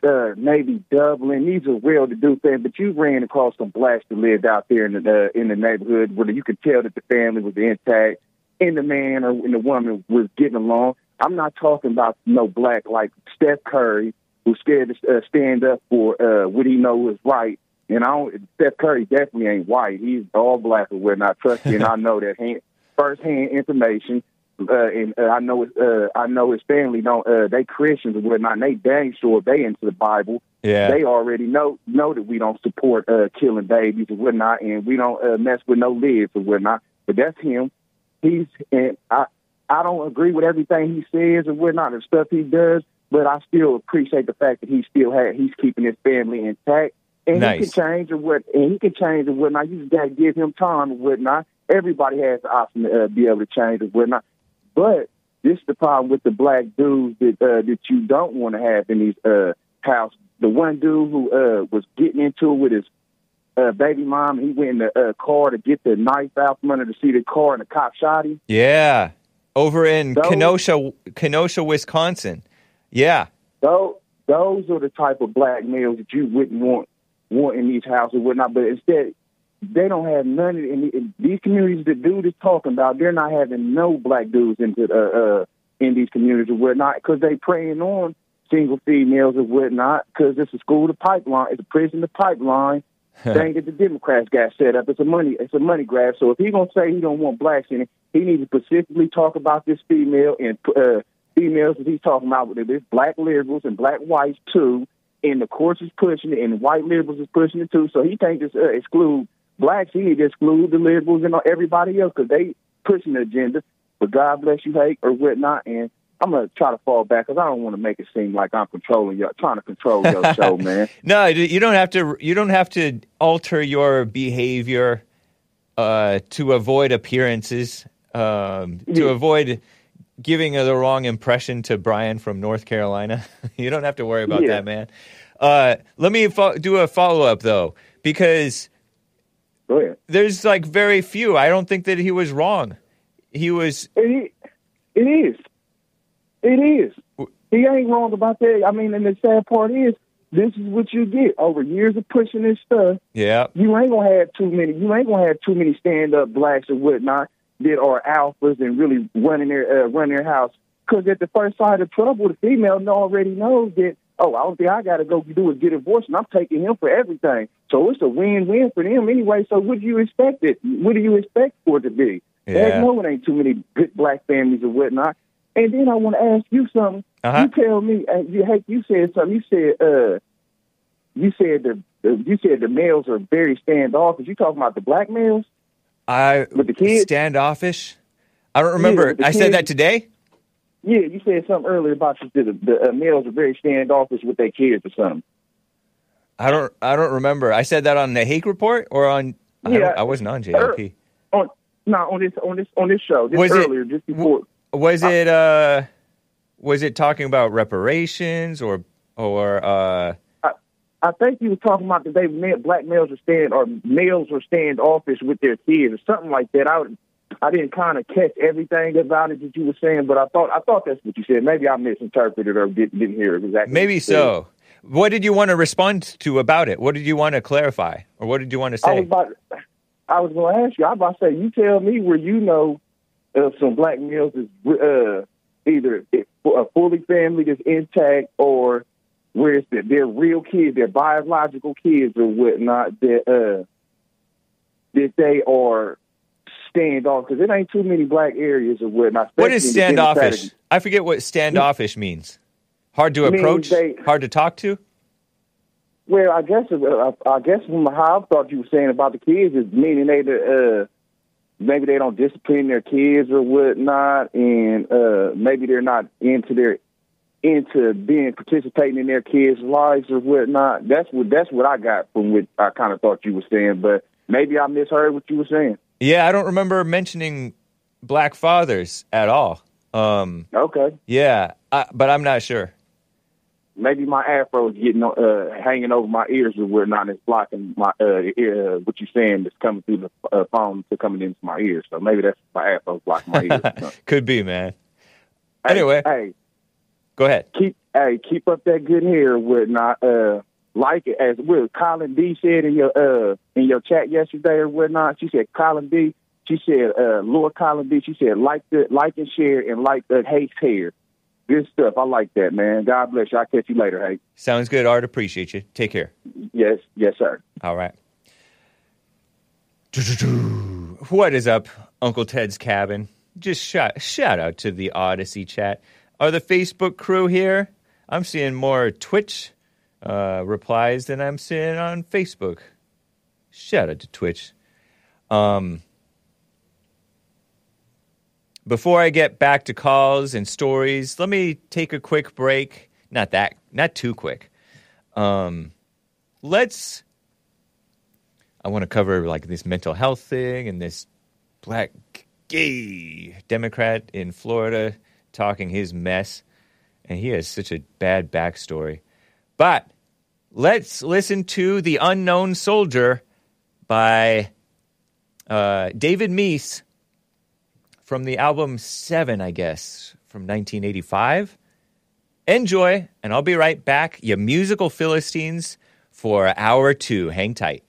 Uh, maybe Dublin. These are well-to-do things, but you ran across some blacks that lived out there in the uh, in the neighborhood where you could tell that the family was intact, and the man or and the woman was getting along. I'm not talking about no black like Steph Curry, who's scared to uh, stand up for uh, what he knows is right. And I don't, Steph Curry definitely ain't white. He's all black or whatnot. Trust me, and I know that hand, firsthand information. Uh, and uh, I know, uh, I know his family don't. Uh, they Christians and whatnot. And they dang sure they into the Bible. Yeah. They already know know that we don't support uh, killing babies and whatnot, and we don't uh, mess with no lids and whatnot. But that's him. He's and I. I don't agree with everything he says and whatnot and stuff he does, but I still appreciate the fact that he still had. He's keeping his family intact, and nice. He can change and what and he can change and whatnot. You just gotta give him time and whatnot. Everybody has the option to uh, be able to change and whatnot. But this is the problem with the black dudes that uh, that you don't want to have in these uh, house. The one dude who uh, was getting into it with his uh, baby mom, he went in the uh, car to get the knife out from under the seat of the car, and the cop shot him. Yeah, over in those, Kenosha, Kenosha, Wisconsin. Yeah, those those are the type of black males that you wouldn't want want in these houses, whatnot. But instead. They don't have none of in these communities that dude is talking about. They're not having no black dudes into uh, uh in these communities or whatnot because they preying on single females or whatnot because it's a school to pipeline, it's a prison to pipeline thing that the Democrats got set up. It's a money, it's a money grab. So if he gonna say he don't want blacks in it, he needs to specifically talk about this female and uh, females that he's talking about. There's black liberals and black whites too, and the courts is pushing it, and white liberals is pushing it too. So he can't just uh, exclude. Blacks, he need to exclude the liberals and everybody else because they pushing the agenda. But God bless you, Hake, or whatnot. And I'm going to try to fall back because I don't want to make it seem like I'm controlling your, trying to control your show, man. No, you don't have to. You don't have to alter your behavior uh, to avoid appearances, um, to yeah. avoid giving the wrong impression to Brian from North Carolina. You don't have to worry about yeah. that, man. Uh, let me fo- do a follow-up, though, because oh, yeah. there's, like, very few. I don't think that he was wrong. He was... It is. It is. It is. He ain't wrong about that. I mean, and the sad part is, this is what you get over years of pushing this stuff. Yeah. You ain't going to have too many. You ain't going to have too many stand-up blacks and whatnot that are alphas and really running their, uh, run their house. Because at the first sign of trouble, the female already knows that, oh, I don't think I got to go do is get a divorce, and I'm taking him for everything. So it's a win-win for them anyway. So what do you expect it? What do you expect for it to be? Yeah. No, it ain't too many good black families and whatnot. And then I want to ask you something. Uh-huh. You tell me, uh, you Hake, you said something. You said, uh, you said the, the you said the males are very standoffish. You talking about the black males? I with the kids standoffish. I don't remember. Yeah, I kids. said that today. Yeah, you said something earlier about the, the, the uh, males are very standoffish with their kids or something. I don't. I don't remember. I said that on the Hake Report or on. Yeah, I, I wasn't on J L P. Er, on no on this on this on this show. This was earlier, it, just before. Was I, it uh, was it talking about reparations or or? Uh, I, I think he was talking about that they meant black males are stand or males are standoffish with their kids or something like that. I would. I didn't kind of catch everything about it that you were saying, but I thought I thought that's what you said. Maybe I misinterpreted or didn't, didn't hear exactly. Maybe so. What did you want to respond to about it? What did you want to clarify, or what did you want to say? I was, about, I was going to ask you. I was about to say, you tell me where you know of some black males is uh, either a fully family that's intact, or where it's that they're real kids, they're biological kids or whatnot that uh, that they are. Standoff, because it ain't too many black areas or whatnot. What is standoffish? I forget what standoffish means. Hard to approach? They, hard to talk to? Well, I guess I guess from how I thought you were saying about the kids is meaning they uh, maybe they don't discipline their kids or whatnot, and uh, maybe they're not into their into being participating in their kids' lives or whatnot. That's what that's what I got from what I kind of thought you were saying, but maybe I misheard what you were saying. Yeah, I don't remember mentioning black fathers at all. Um, okay. Yeah, I, but I'm not sure. Maybe my afro is getting uh, hanging over my ears or whatnot. It's blocking my uh, ear, what you're saying that's coming through the uh, phone to coming into my ears. So maybe that's my afro blocking my ears. Could be, man. Hey, anyway, hey, go ahead. Keep hey, keep up that good hair or whatnot. Uh, Like it as well. Colin B said in your uh, in your chat yesterday or whatnot. She said Colin B. She said uh, Lord Colin B. She said like the like and share and like the Hake's hair. Good stuff. I like that, man. God bless you. I'll catch you later, Hake. Sounds good, Art. Appreciate you. Take care. Yes, yes, sir. All right. What is up, Uncle Ted's Cabin? Just shout shout out to the Odyssey chat. Are the Facebook crew here? I'm seeing more Twitch Uh, replies that I'm seeing on Facebook. Shout out to Twitch. Um, before I get back to calls and stories, let me take a quick break. Not that, not too quick. Um, let's, I want to cover like this mental health thing and this black gay Democrat in Florida talking his mess. And he has such a bad backstory. But let's listen to The Unknown Soldier by uh, David Meese from the album Seven, I guess, from nineteen eighty-five. Enjoy, and I'll be right back, you musical Philistines, for hour two. Hang tight.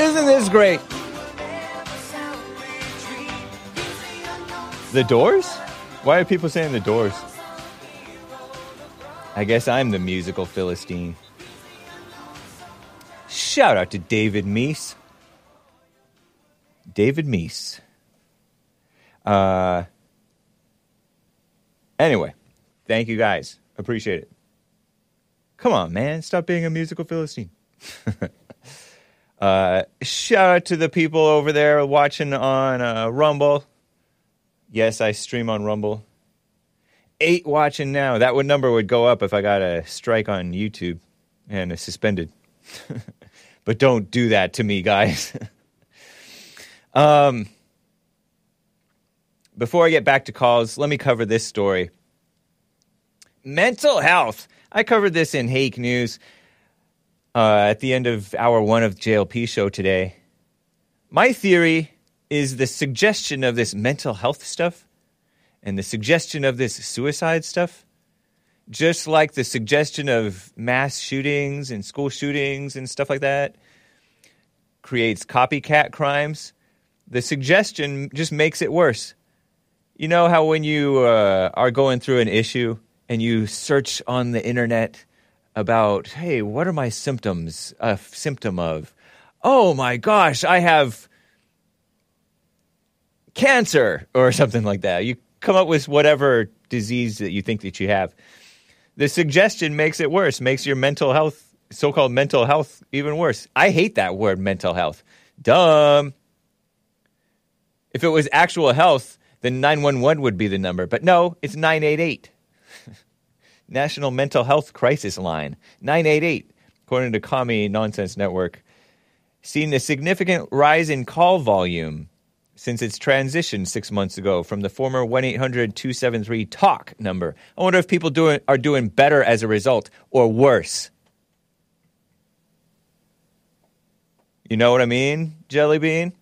Isn't this great? The Doors? Why are people saying The Doors? I guess I'm the musical Philistine. Shout out to David Meese. David Meese. Uh, anyway, thank you guys. Appreciate it. Come on, man. Stop being a musical Philistine. uh, shout out to the people over there watching on uh, Rumble. Yes, I stream on Rumble. Eight watching now. That would number would go up if I got a strike on YouTube and a suspended. But don't do that to me, guys. um, before I get back to calls, let me cover this story. Mental health. I covered this in Hake News uh, at the end of hour one of J L P show today. My theory is the suggestion of this mental health stuff and the suggestion of this suicide stuff, just like the suggestion of mass shootings and school shootings and stuff like that, creates copycat crimes. The suggestion just makes it worse. You know how when you uh, are going through an issue and you search on the internet about, hey, what are my symptoms, a f- symptom of? Oh my gosh, I have cancer or something like that. You come up with whatever disease that you think that you have. The suggestion makes it worse, makes your mental health, so-called mental health, even worse. I hate that word, mental health. Dumb. If it was actual health, then nine one one would be the number. But no, it's nine eight eight. National Mental Health Crisis Line, nine eight eight, according to Commie Nonsense Network, seen a significant rise in call volume since its transition six months ago from the former one eight hundred two seven three talk number. I wonder if people doing, are doing better as a result or worse. You know what I mean, Jelly Bean?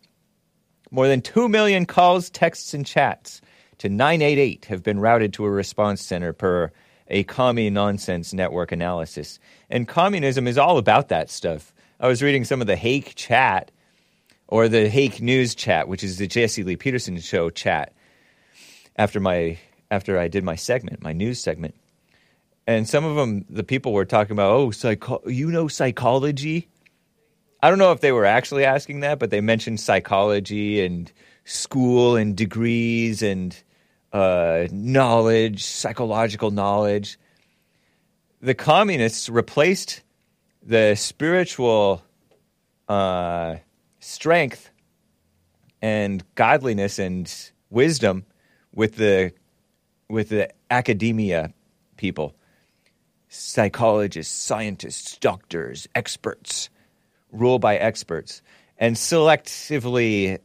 More than two million calls, texts, and chats to nine eight eight have been routed to a response center per a Commie Nonsense Network analysis. And communism is all about that stuff. I was reading some of the Hake chat, or the Hake News chat, which is the Jesse Lee Peterson show chat, after my after I did my segment, my news segment. And some of them, the people were talking about, oh, psycho- you know psychology? I don't know if they were actually asking that, but they mentioned psychology and school and degrees and uh, knowledge, psychological knowledge. The communists replaced the spiritual Uh, strength and godliness and wisdom with the with the academia people, psychologists, scientists, doctors, experts, rule by experts, and selectively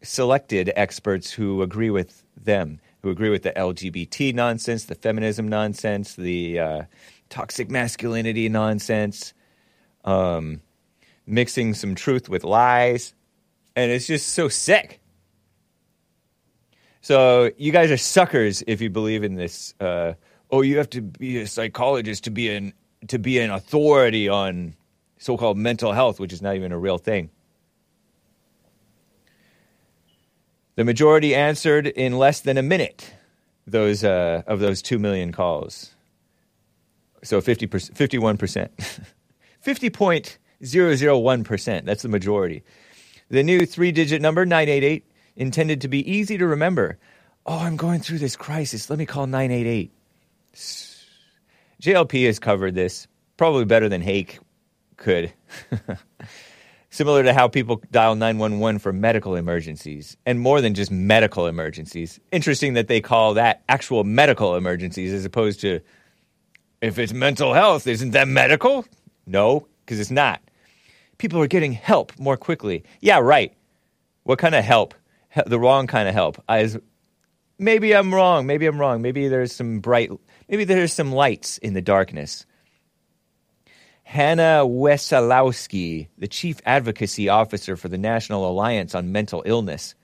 selected experts who agree with them, who agree with the L G B T nonsense, the feminism nonsense, the uh, toxic masculinity nonsense, um, mixing some truth with lies, and it's just so sick. So you guys are suckers if you believe in this. Uh, oh, you have to be a psychologist to be an to be an authority on so-called mental health, which is not even a real thing. The majority answered in less than a minute those uh, of those two million calls. So fifty percent, fifty-one percent, fifty point. zero point zero one percent. That's the majority. The new three-digit number, nine eight eight, intended to be easy to remember. Oh, I'm going through this crisis. Let me call nine eight eight. J L P has covered this, probably better than Hake could. Similar to how people dial nine one one for medical emergencies, and more than just medical emergencies. Interesting that they call that actual medical emergencies as opposed to, if it's mental health, isn't that medical? No, because it's not. People are getting help more quickly. Yeah, right. What kind of help? The wrong kind of help. I was, maybe I'm wrong. Maybe I'm wrong. Maybe there's some bright, maybe there's some lights in the darkness. Hannah Wesolowski, the chief advocacy officer for the National Alliance on Mental Illness.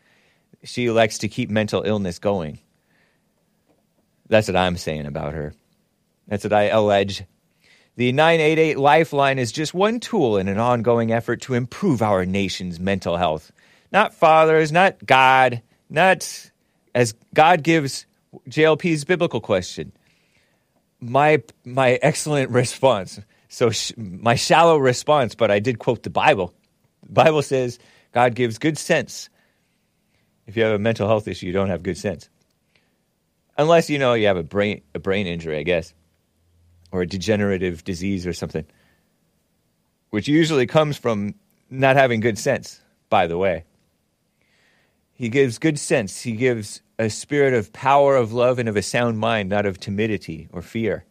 She elects to keep mental illness going. That's what I'm saying about her. That's what I allege. The nine eight eight Lifeline is just one tool in an ongoing effort to improve our nation's mental health. Not fathers, not God, not as God gives J L P's biblical question. My my excellent response. So sh- my shallow response, but I did quote the Bible. The Bible says God gives good sense. If you have a mental health issue, you don't have good sense. Unless, you know, you have a brain a brain injury, I guess. Or a degenerative disease or something. Which usually comes from not having good sense, by the way. He gives good sense. He gives a spirit of power, of love, and of a sound mind, not of timidity or fear.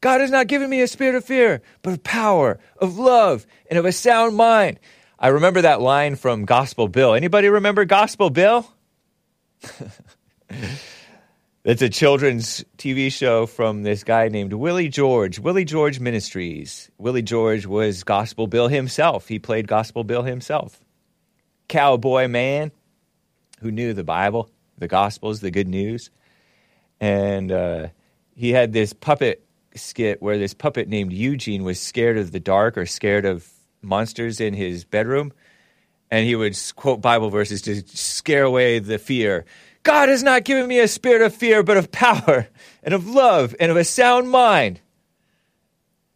God has not given me a spirit of fear, but of power, of love, and of a sound mind. I remember that line from Gospel Bill. Anybody remember Gospel Bill? It's a children's T V show from this guy named Willie George, Willie George Ministries. Willie George was Gospel Bill himself. He played Gospel Bill himself. Cowboy man who knew the Bible, the Gospels, the good news. And uh, he had this puppet skit where this puppet named Eugene was scared of the dark or scared of monsters in his bedroom. And he would quote Bible verses to scare away the fear. God has not given me a spirit of fear, but of power and of love and of a sound mind.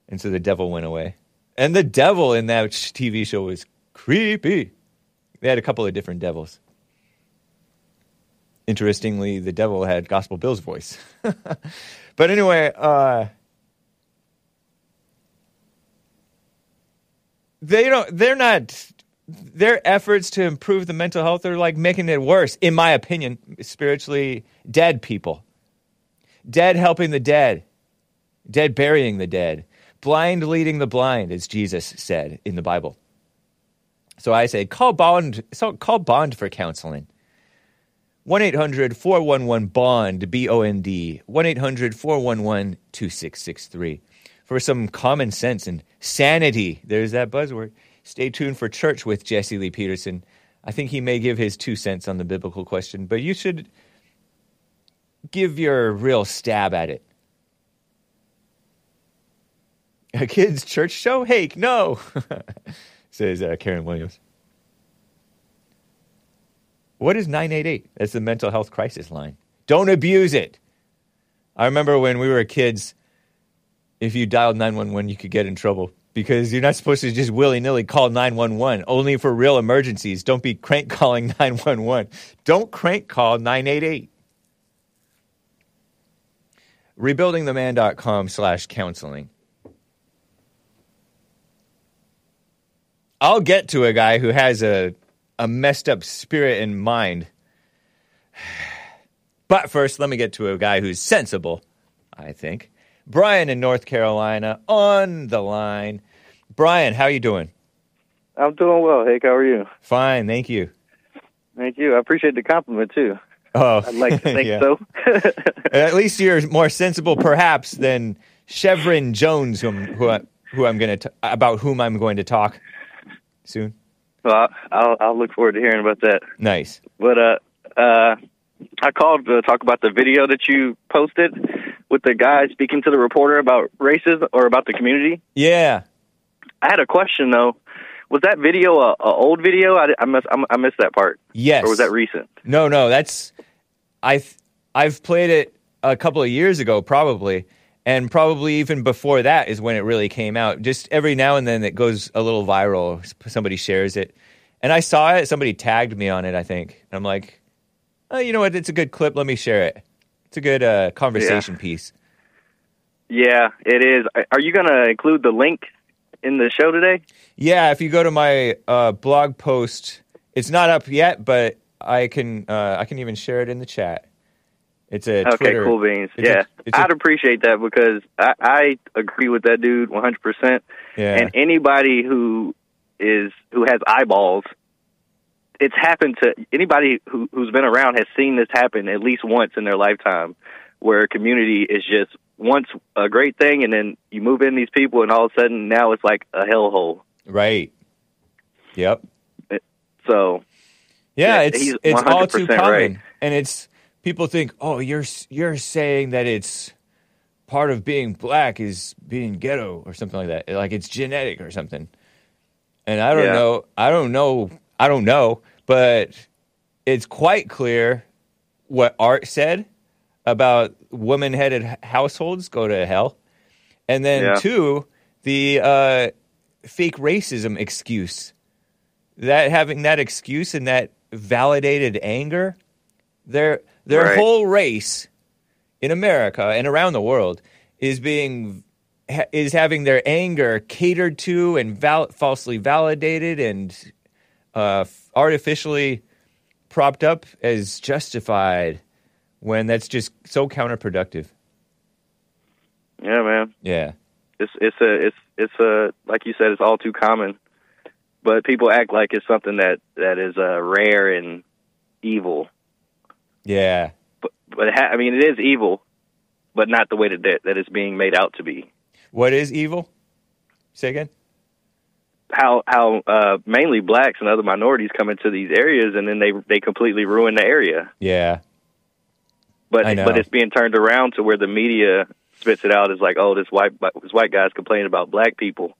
And so the devil went away. And the devil in that T V show was creepy. They had a couple of different devils. Interestingly, the devil had Gospel Bill's voice. But anyway, uh, they don't, they're not, their efforts to improve the mental health are like making it worse, in my opinion, spiritually dead people. Dead helping the dead. Dead burying the dead. Blind leading the blind, as Jesus said in the Bible. So I say, call Bond, so call Bond for counseling. one eight hundred four one one B O N D, B O N D, one eight hundred four one one two six six three. For some common sense and sanity, there's that buzzword. Stay tuned for Church with Jesse Lee Peterson. I think he may give his two cents on the biblical question, but you should give your real stab at it. A kid's church show? Hake, no, says uh, Karen Williams. What is nine eight eight? That's the mental health crisis line. Don't abuse it. I remember when we were kids, if you dialed nine one one, you could get in trouble because you're not supposed to just willy-nilly call nine one one, only for real emergencies. Don't be crank calling nine one one. Don't crank call nine eight eight. Rebuilding the man dot com slash counseling. I'll get to a guy who has a A messed up spirit and mind. But first, let me get to a guy who's sensible, I think. Brian in North Carolina on the line. Brian, how you doing? I'm doing well, Hake. How are you? Fine, thank you. Thank you. I appreciate the compliment, too. Oh, I'd like to think yeah. so. At least you're more sensible, perhaps, than Shevrin Jones, whom, who, I, who I'm going to about whom I'm going to talk soon. Well, I'll, I'll look forward to hearing about that. Nice. But uh, uh, I called to talk about the video that you posted with the guy speaking to the reporter about racism or about the community. Yeah. I had a question, though. Was that video a, a old video? I, I, must, I missed that part. Yes. Or was that recent? No, no. That's I've, I've played it a couple of years ago, probably. And probably even before that is when it really came out. Just every now and then it goes a little viral. Somebody shares it. And I saw it. Somebody tagged me on it, I think. And I'm like, oh, you know what? It's a good clip. Let me share it. It's a good uh, conversation yeah. piece. Yeah, it is. Are you going to include the link in the show today? Yeah, if you go to my uh, blog post, it's not up yet, but I can uh, I can even share it in the chat. It's a okay, Twitter. Cool beans. It's yeah, a, I'd a, appreciate that because I, I agree with that dude one hundred percent. Yeah. And anybody who is who has eyeballs, it's happened to anybody who, who's been around has seen this happen at least once in their lifetime, where community is just once a great thing, and then you move in these people, and all of a sudden now it's like a hellhole. Right. Yep. So. Yeah, yeah it's it's all too common, right. And it's. People think, oh, you're you're saying that it's part of being black is being ghetto or something like that. Like it's genetic or something. And I don't yeah. know. I don't know. I don't know. But it's quite clear what Art said about woman-headed households go to hell. And then, yeah. two, the uh, fake racism excuse. That having that excuse and that validated anger, their their right. whole race in America and around the world is being ha- is having their anger catered to and val- falsely validated and uh, f- artificially propped up as justified, when that's just so counterproductive. Yeah, man. Yeah, it's it's a it's it's a like you said, it's all too common. But people act like it's something that, that is uh, rare and evil. Yeah. But, but ha- I mean, it is evil, but not the way that, that that it's being made out to be. What is evil? Say again? How how uh, mainly blacks and other minorities come into these areas, and then they they completely ruin the area. Yeah. But I know. But it's being turned around to where the media spits it out as like, oh, this white this white guy's complaining about black people.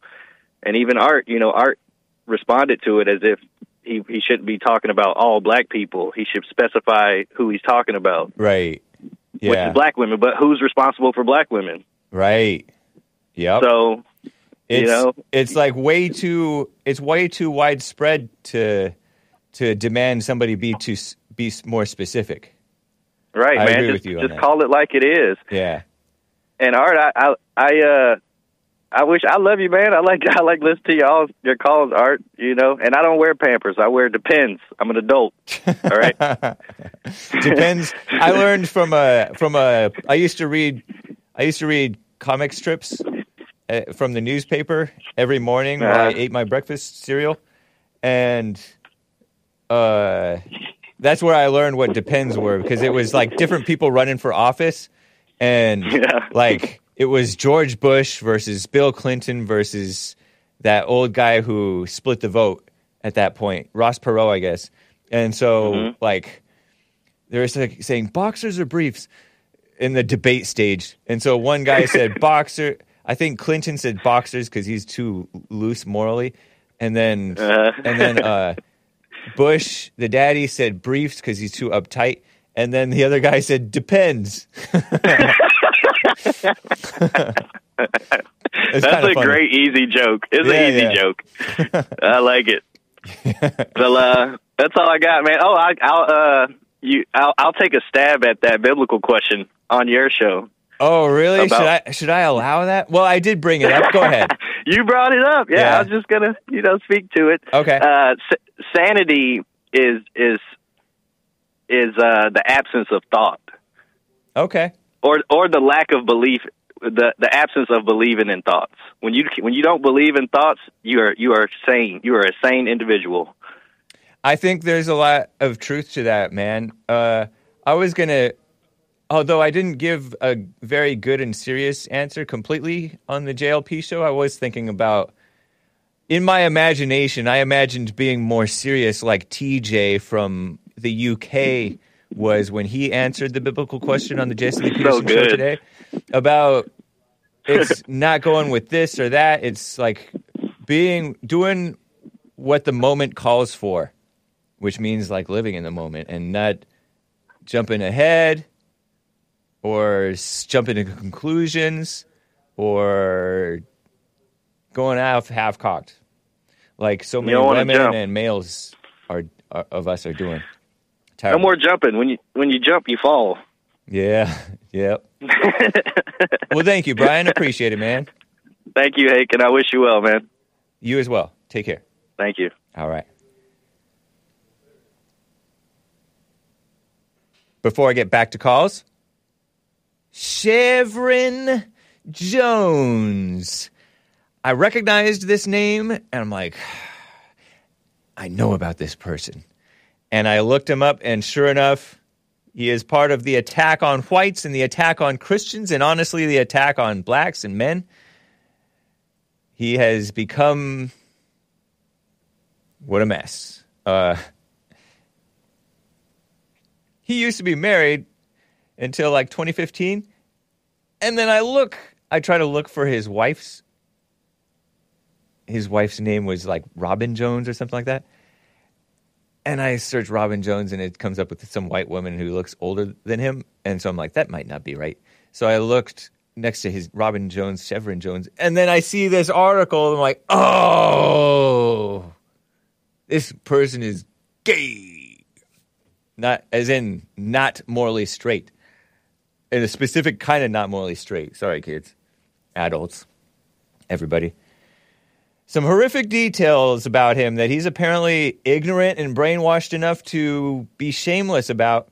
And even Art, you know, Art responded to it as if he, he shouldn't be talking about all black people. He should specify who he's talking about. Right. Yeah. Which is black women, but who's responsible for black women? Right. Yep. So, it's, you know. It's like way too, it's way too widespread to to demand somebody be too, be more specific. Right, I man. agree just with you just on that. Call it like it is. Yeah. And Art, I, I, I uh, I wish I love you, man. I like I like listening to y'all your calls, Art. You know, and I don't wear Pampers. I wear Depends. I'm an adult. All right. Depends. I learned from a from a. I used to read. I used to read comic strips from the newspaper every morning uh, when I ate my breakfast cereal, and uh, that's where I learned what Depends were, because it was like different people running for office, and yeah. like. It was George Bush versus Bill Clinton versus that old guy who split the vote at that point, Ross Perot, I guess. And so, mm-hmm. like, they were saying, boxers or briefs in the debate stage. And so one guy said, boxer. I think Clinton said boxers because he's too loose morally. And then, uh. and then uh, Bush, the daddy, said briefs because he's too uptight. And then the other guy said, depends. That's a funny. Great easy joke. It's yeah, an easy yeah. joke. I like it. Well, uh, that's all I got, man. Oh, I, I'll uh, you, I'll, I'll take a stab at that biblical question on your show. Oh, really? About... Should I should I allow that? Well, I did bring it up. Go ahead. You brought it up. Yeah, yeah, I was just gonna you know speak to it. Okay. Uh, s- sanity is is is uh, the absence of thought. Okay. Or or the lack of belief, the, the absence of believing in thoughts. When you when you don't believe in thoughts, you are you are sane. You are a sane individual. I think there's a lot of truth to that, man. Uh, I was gonna, although I didn't give a very good and serious answer completely on the J L P show. I was thinking about, in my imagination, I imagined being more serious, like T J from the U K. Was when he answered the biblical question on the Jesse Lee Peterson so show today about it's not going with this or that. It's like being doing what the moment calls for, which means like living in the moment and not jumping ahead or jumping to conclusions or going off half cocked, like so many women and males are, are of us are doing. Terrible. No more jumping. When you when you jump, you fall. Yeah. Yep. Well, thank you, Brian. Appreciate it, man. Thank you, Hake, and I wish you well, man. You as well. Take care. Thank you. All right. Before I get back to calls, Shevrin Jones. I recognized this name, and I'm like, I know about this person. And I looked him up, and sure enough, he is part of the attack on whites and the attack on Christians and, honestly, the attack on blacks and men. He has become... what a mess. Uh, he used to be married until, like, twenty fifteen, And then I look, I try to look for his wife's, his wife's name was like Robin Jones or something like that. And I search Robin Jones and it comes up with some white woman who looks older than him. And so I'm like, that might not be right. So I looked next to his Robin Jones, Shevrin Jones. And then I see this article. And I'm like, oh, this person is gay. Not as in not morally straight. In a specific kind of not morally straight. Sorry, kids, adults, everybody. Some horrific details about him that he's apparently ignorant and brainwashed enough to be shameless about.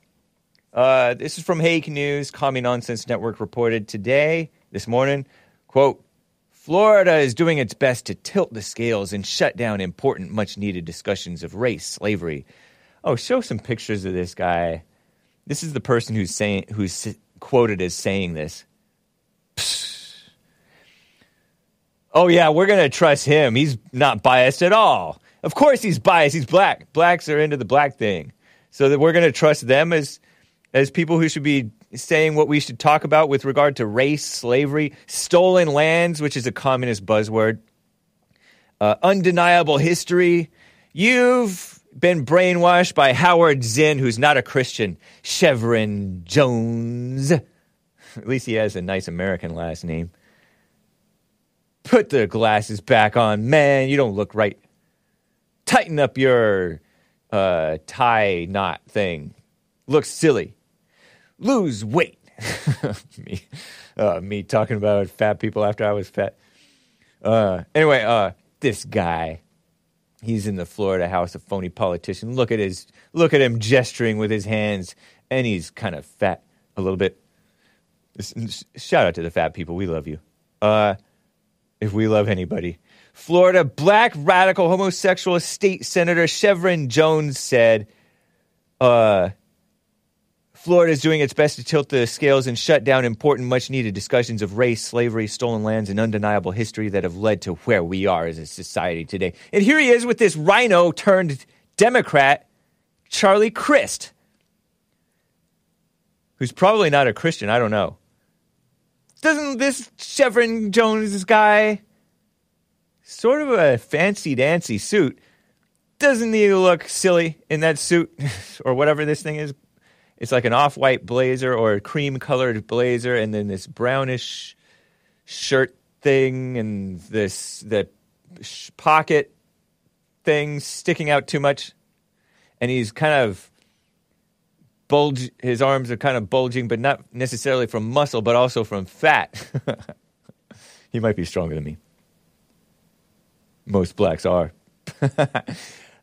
Uh, this is from Hake News. Commie Nonsense Network reported today, this morning, quote, Florida is doing its best to tilt the scales and shut down important, much-needed discussions of race, slavery. Oh, show some pictures of this guy. This is the person who's saying, who's quoted as saying this. Psst. Oh, yeah, we're going to trust him. He's not biased at all. Of course he's biased. He's black. Blacks are into the black thing. So that we're going to trust them as as people who should be saying what we should talk about with regard to race, slavery, stolen lands, which is a communist buzzword, uh, undeniable history. You've been brainwashed by Howard Zinn, who's not a Christian, Shevrin Jones. At least he has a nice American last name. Put the glasses back on. Man, you don't look right. Tighten up your uh, tie knot thing. Looks silly. Lose weight. me, uh, me talking about fat people after I was fat. Uh, anyway, uh, this guy, he's in the Florida House, a phony politician. Look at his, look at him gesturing with his hands, and he's kind of fat a little bit. Shout out to the fat people. We love you. Uh... If we love anybody. Florida black radical homosexual state senator Shevrin Jones said, uh, Florida is doing its best to tilt the scales and shut down important, much-needed discussions of race, slavery, stolen lands, and undeniable history that have led to where we are as a society today. And here he is with this rhino-turned-Democrat, Charlie Crist, who's probably not a Christian, I don't know. Doesn't this Shevrin Jones guy, sort of a fancy-dancy suit, doesn't he look silly in that suit or whatever this thing is? It's like an off-white blazer or a cream-colored blazer and then this brownish shirt thing and this the pocket thing sticking out too much. And he's kind of... Bulge, his arms are kind of bulging, but not necessarily from muscle, but also from fat. He might be stronger than me. Most blacks are.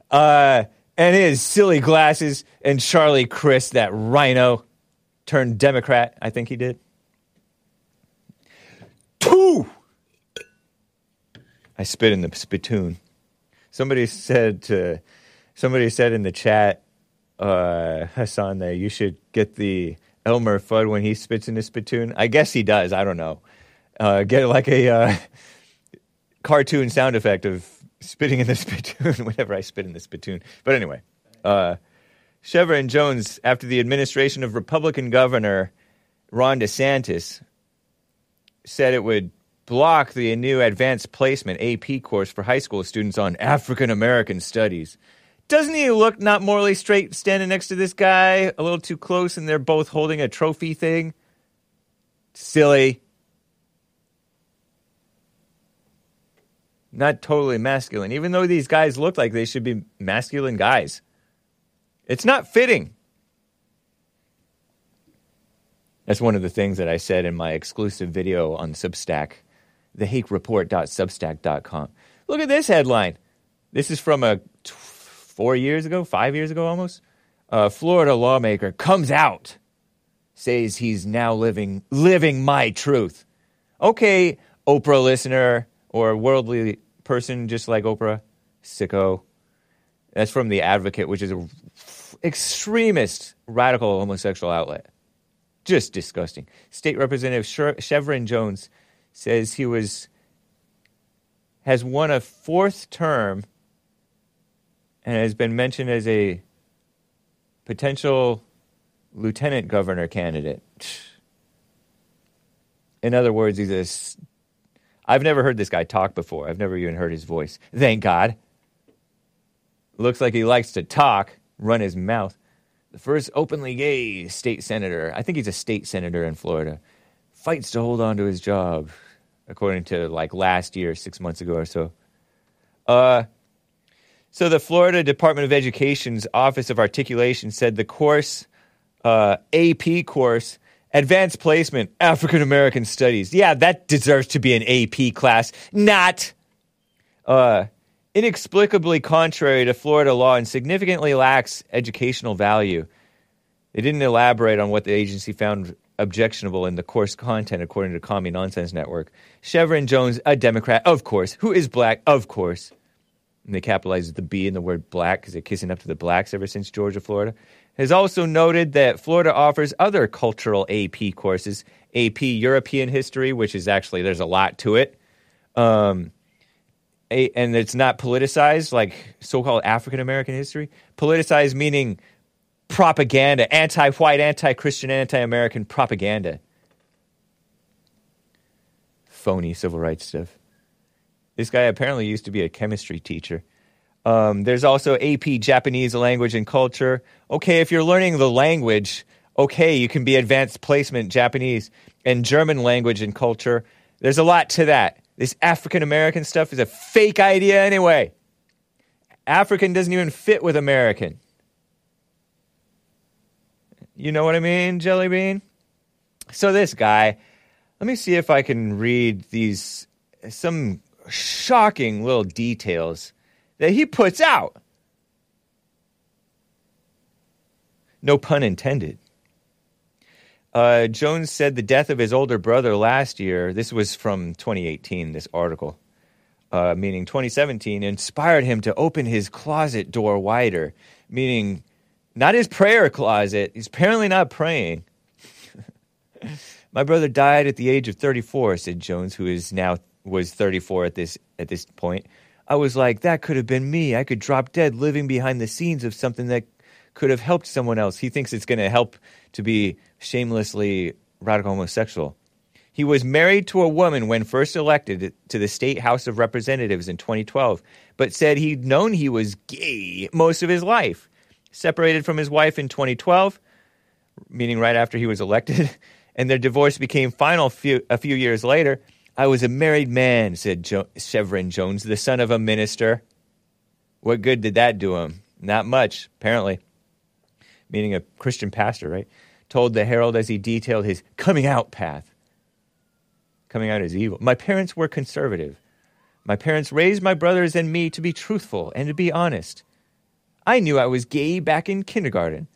uh, and his silly glasses and Charlie Crist, that rhino turned Democrat, I think he did. Two! I spit in the spittoon. Somebody said to, somebody said in the chat, Uh, Hassan there, you should get the Elmer Fudd when he spits in his spittoon. I guess he does. I don't know. Uh, get like a uh, cartoon sound effect of spitting in the spittoon whenever I spit in the spittoon. But anyway, uh, Shevrin Jones, after the administration of Republican Governor Ron DeSantis, said it would block the new advanced placement A P course for high school students on African American studies. Doesn't he look not morally straight standing next to this guy a little too close and they're both holding a trophy thing? Silly. Not totally masculine, even though these guys look like they should be masculine guys. It's not fitting. That's one of the things that I said in my exclusive video on Substack, the hake report dot substack dot com. Look at this headline. This is from a... Four years ago, five years ago almost, a Florida lawmaker comes out, says he's now living living my truth. Okay, Oprah listener or worldly person just like Oprah, sicko. That's from The Advocate, which is an extremist radical homosexual outlet. Just disgusting. State Representative Shevrin Jones says he was has won a fourth term and has been mentioned as a potential lieutenant governor candidate. In other words, he's a... I've never heard this guy talk before. I've never even heard his voice. Thank God. Looks like he likes to talk, run his mouth. The first openly gay state senator, I think he's a state senator in Florida, fights to hold on to his job, according to like last year, six months ago or so. Uh, so the Florida Department of Education's Office of Articulation said the course, uh, A P course, Advanced Placement, African American Studies. Yeah, that deserves to be an A P class. Not uh, inexplicably contrary to Florida law and significantly lacks educational value. They didn't elaborate on what the agency found objectionable in the course content, according to Commie Nonsense Network. Shevrin Jones, a Democrat, of course, who is black, of course. And they capitalized the B in the word black because they're kissing up to the blacks ever since Georgia, Florida. Has also noted that Florida offers other cultural A P courses, A P European history, which is actually, there's a lot to it. Um, a, and it's not politicized, like so-called African-American history. Politicized meaning propaganda, anti-white, anti-Christian, anti-American propaganda. Phony civil rights stuff. This guy apparently used to be a chemistry teacher. Um, there's also A P Japanese language and culture. Okay, if you're learning the language, okay, you can be advanced placement Japanese and German language and culture. There's a lot to that. This African American stuff is a fake idea anyway. African doesn't even fit with American. You know what I mean, Jelly Bean? So this guy, let me see if I can read these, some shocking little details that he puts out. No pun intended. Uh, Jones said the death of his older brother last year, this was from twenty eighteen, this article, uh, meaning twenty seventeen, inspired him to open his closet door wider, meaning not his prayer closet. He's apparently not praying. My brother died at the age of thirty-four, said Jones, who is now was thirty-four at this at this point. I was like, that could have been me. I could drop dead living behind the scenes of something that could have helped someone else. He thinks it's going to help to be shamelessly radical homosexual. He was married to a woman when first elected to the State House of Representatives in twenty twelve, but said he'd known he was gay most of his life. Separated from his wife in twenty twelve, meaning right after he was elected, and their divorce became final few, a few years later. I was a married man, said jo- Shevrin Jones, the son of a minister. What good did that do him? Not much, apparently. Meaning a Christian pastor, right? Told the Herald as he detailed his coming out path. Coming out is evil. My parents were conservative. My parents raised my brothers and me to be truthful and to be honest. I knew I was gay back in kindergarten.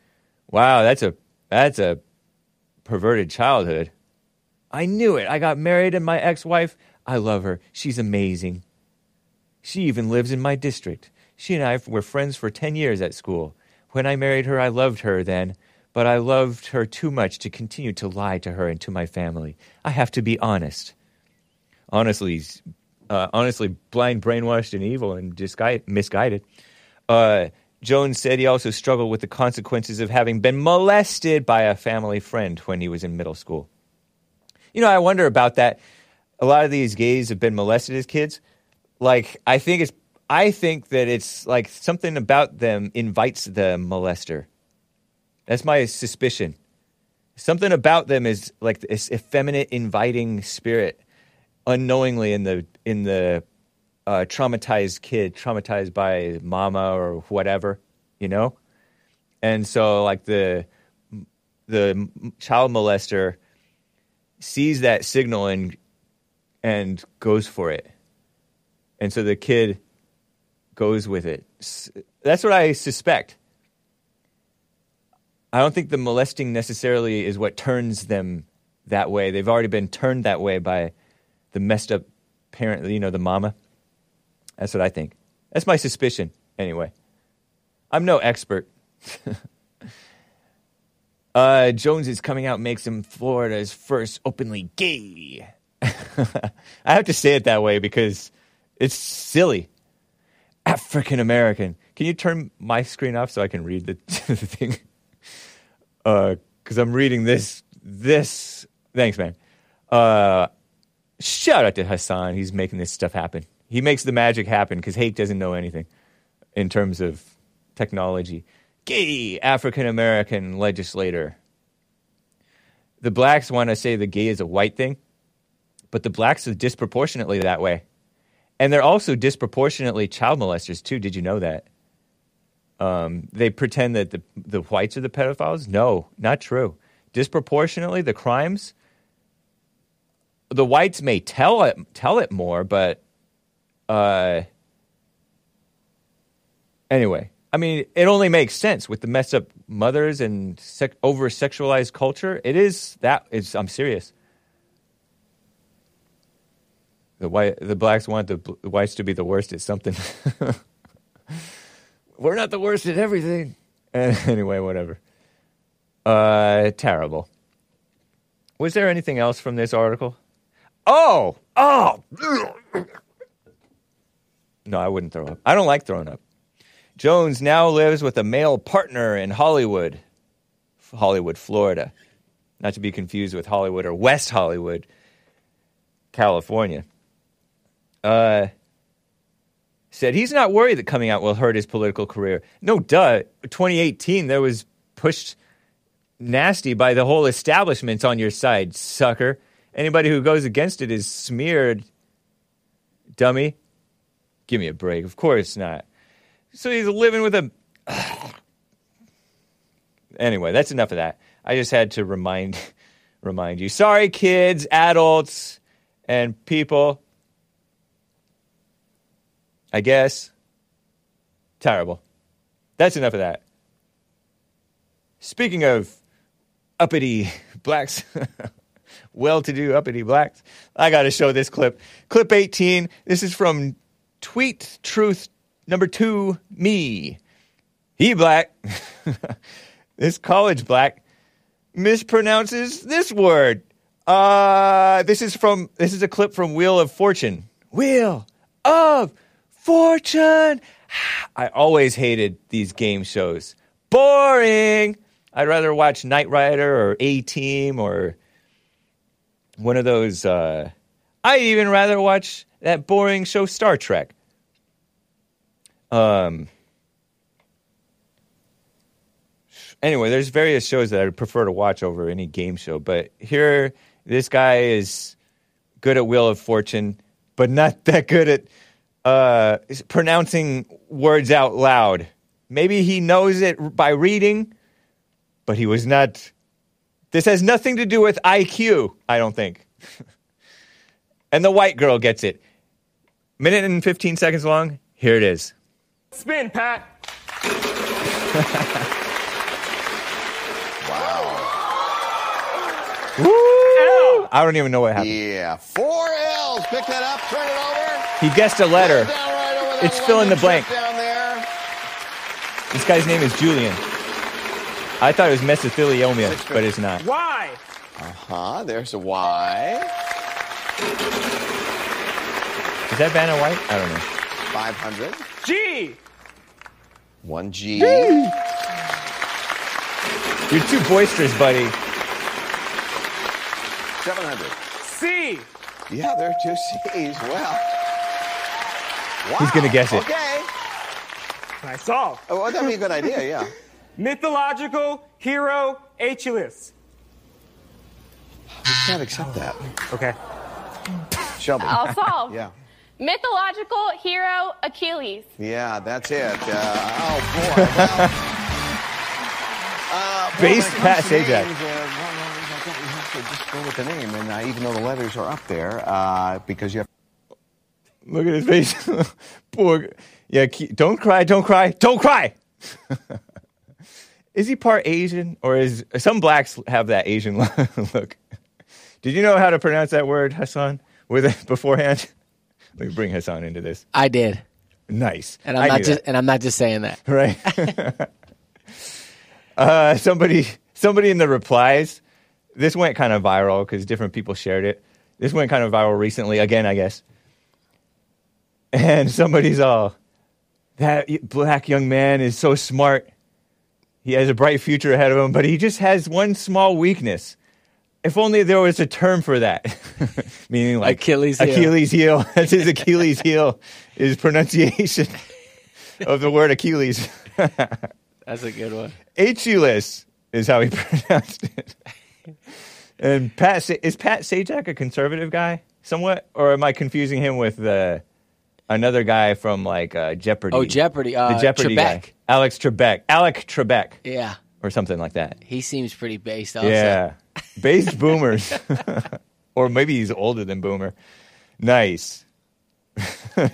Wow, that's a that's a perverted childhood. I knew it. I got married and my ex-wife, I love her. She's amazing. She even lives in my district. She and I were friends for ten years at school. When I married her, I loved her then, but I loved her too much to continue to lie to her and to my family. I have to be honest. Honestly, uh, honestly, blind, brainwashed, and evil, and disgui- misguided. Uh, Jones said he also struggled with the consequences of having been molested by a family friend when he was in middle school. You know, I wonder about that. A lot of these gays have been molested as kids. Like, I think it's, I think that it's like something about them invites the molester. That's my suspicion. Something about them is like this effeminate, inviting spirit, unknowingly in the in the uh, traumatized kid, traumatized by mama or whatever, you know. And so, like the the child molester sees that signal and and goes for it. And so the kid goes with it. That's what I suspect. I don't think the molesting necessarily is what turns them that way. They've already been turned that way by the messed up parent, you know, the mama. That's what I think. That's my suspicion, anyway. I'm no expert. Uh, Jones's coming out makes him Florida's first openly gay. I have to say it that way because it's silly. African American. Can you turn my screen off so I can read the, the thing? Because uh, I'm reading this. This. Thanks, man. Uh, shout out to Hassan. He's making this stuff happen. He makes the magic happen because Hake doesn't know anything in terms of technology. Gay African-American legislator. The blacks want to say the gay is a white thing, but the blacks are disproportionately that way. And they're also disproportionately child molesters, too. Did you know that? Um, they pretend that the, the whites are the pedophiles? No, not true. Disproportionately, the crimes, the whites may tell it, tell it more, but uh, anyway. I mean, it only makes sense with the messed up mothers and sec- over-sexualized culture. It is that. It's, I'm serious. The white, the blacks want the, the whites to be the worst at something. We're not the worst at everything. Anyway, whatever. Uh, terrible. Was there anything else from this article? Oh! Oh! No, I wouldn't throw up. I don't like throwing up. Jones now lives with a male partner in Hollywood. Hollywood, Florida. Not to be confused with Hollywood or West Hollywood, California. Uh... said he's not worried that coming out will hurt his political career. No, duh. twenty eighteen, there was pushed nasty by the whole establishment's on your side, sucker. Anybody who goes against it is smeared, dummy. Give me a break. Of course not. So he's living with a... Anyway, that's enough of that. I just had to remind, remind you. Sorry, kids, adults, and people... I guess. Terrible. That's enough of that. Speaking of uppity blacks, well-to-do uppity blacks, I got to show this clip. Clip eighteen. This is from Tweet Truth number two, me. He black. This college black mispronounces this word. Uh, this is from, this is a clip from Wheel of Fortune. Wheel of Fortune! I always hated these game shows. Boring! I'd rather watch Knight Rider or A-Team or one of those... Uh, I'd even rather watch that boring show Star Trek. Um. Anyway, there's various shows that I'd prefer to watch over any game show, but here, this guy is good at Wheel of Fortune, but not that good at... Uh, pronouncing words out loud. Maybe he knows it by reading, but he was not... This has nothing to do with I Q, I don't think. And the white girl gets it. Minute and fifteen seconds long, here it is. Spin, Pat! Wow. Woo! L. I don't even know what happened. Yeah, four L's. Pick that up, turn it over. He guessed a letter. Right, it's fill in the blank. This guy's name is Julian. I thought it was mesothelioma, six, but it's not. Why? Uh-huh, there's a Y. Is that Vanna White? I don't know. five hundred. G. One G. Woo. You're too boisterous, buddy. seven hundred. C. Yeah, there are two C's. Wow. Wow. He's going to guess it. Okay. I saw. Oh, well, that'd be a good idea, yeah. Mythological hero Achilles. I can't accept that. Okay. Shelby. I'll solve. Yeah. Mythological hero Achilles. Yeah, that's it. Uh, oh, boy. Well, uh, Base boy, pass Ajax. Uh, well, you have to just go with the name, and uh, even though the letters are up there, uh, because you have... Look at his face. Poor. Yeah, don't cry, don't cry, don't cry! Is he part Asian? Or is... Some blacks have that Asian look. Did you know how to pronounce that word, Hassan, with it beforehand? Let me bring Hassan into this. I did. Nice. And I'm, I not, just, and I'm not just saying that. Right. uh, somebody, somebody in the replies, this went kind of viral because different people shared it. This went kind of viral recently, again, I guess. And somebody's all, that black young man is so smart. He has a bright future ahead of him, but he just has one small weakness. If only there was a term for that. Meaning like Achilles heel. Achilles heel. That's his Achilles heel, is pronunciation of the word Achilles. That's a good one. Achilles is how he pronounced it. And Pat, is Pat Sajak a conservative guy somewhat? Or am I confusing him with uh, another guy from like uh, Jeopardy? Oh, Jeopardy. Uh, the Jeopardy Trebek. Guy. Alex Trebek. Alec Trebek. Yeah. Or something like that. He seems pretty based also. Yeah. Based boomers. Or maybe he's older than Boomer. Nice.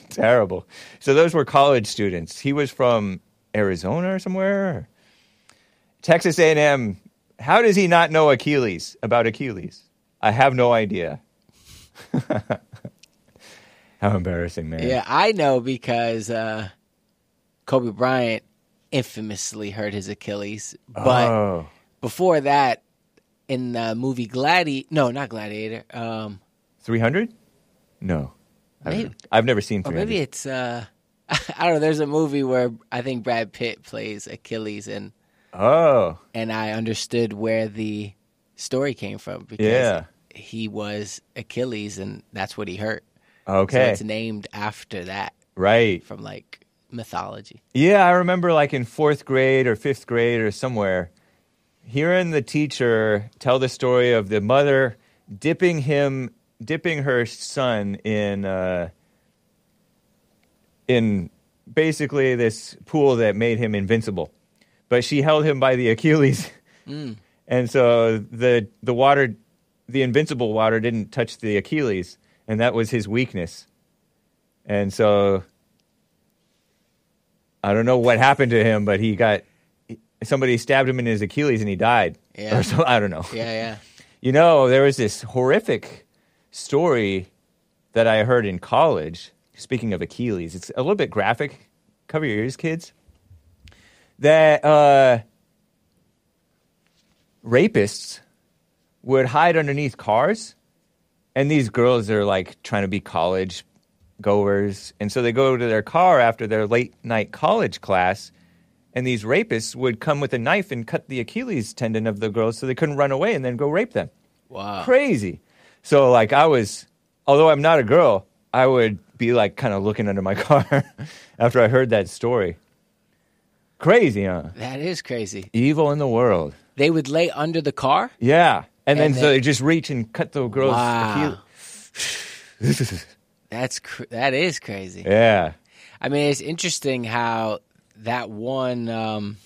Terrible. So those were college students. He was from Arizona or somewhere. Texas A and M. How does he not know Achilles, about Achilles? I have no idea. How embarrassing, man. Yeah, I know because uh, Kobe Bryant infamously hurt his Achilles. But oh. before that, in the movie Gladi... No, not Gladiator. Um, three hundred? No. Maybe, I've never seen three hundred. Or maybe it's... Uh, I don't know. There's a movie where I think Brad Pitt plays Achilles and... Oh. And I understood where the story came from because yeah. he was Achilles and that's what he hurt. Okay. So it's named after that. Right. From like mythology. Yeah, I remember like in fourth grade or fifth grade or somewhere hearing the teacher tell the story of the mother dipping him, dipping her son in, uh, in basically this pool that made him invincible. But she held him by the Achilles, mm. and so the the water, the invincible water, didn't touch the Achilles, and that was his weakness. And so, I don't know what happened to him, but he got somebody stabbed him in his Achilles, and he died. Yeah, or so, I don't know. Yeah, yeah. You know, there was this horrific story that I heard in college. Speaking of Achilles, it's a little bit graphic. Cover your ears, kids. That uh, rapists would hide underneath cars, and these girls are like trying to be college goers, and so they go to their car after their late night college class, and these rapists would come with a knife and cut the Achilles tendon of the girls so they couldn't run away and then go rape them. Wow. Crazy. So like I was, although I'm not a girl, I would be like kind of looking under my car after I heard that story. Crazy, huh? That is crazy. Evil in the world. They would lay under the car? Yeah. And, and then they... so they just reach and cut the girl's wow. Achilles. That's cr- that is crazy. Yeah. I mean, it's interesting how that one, um,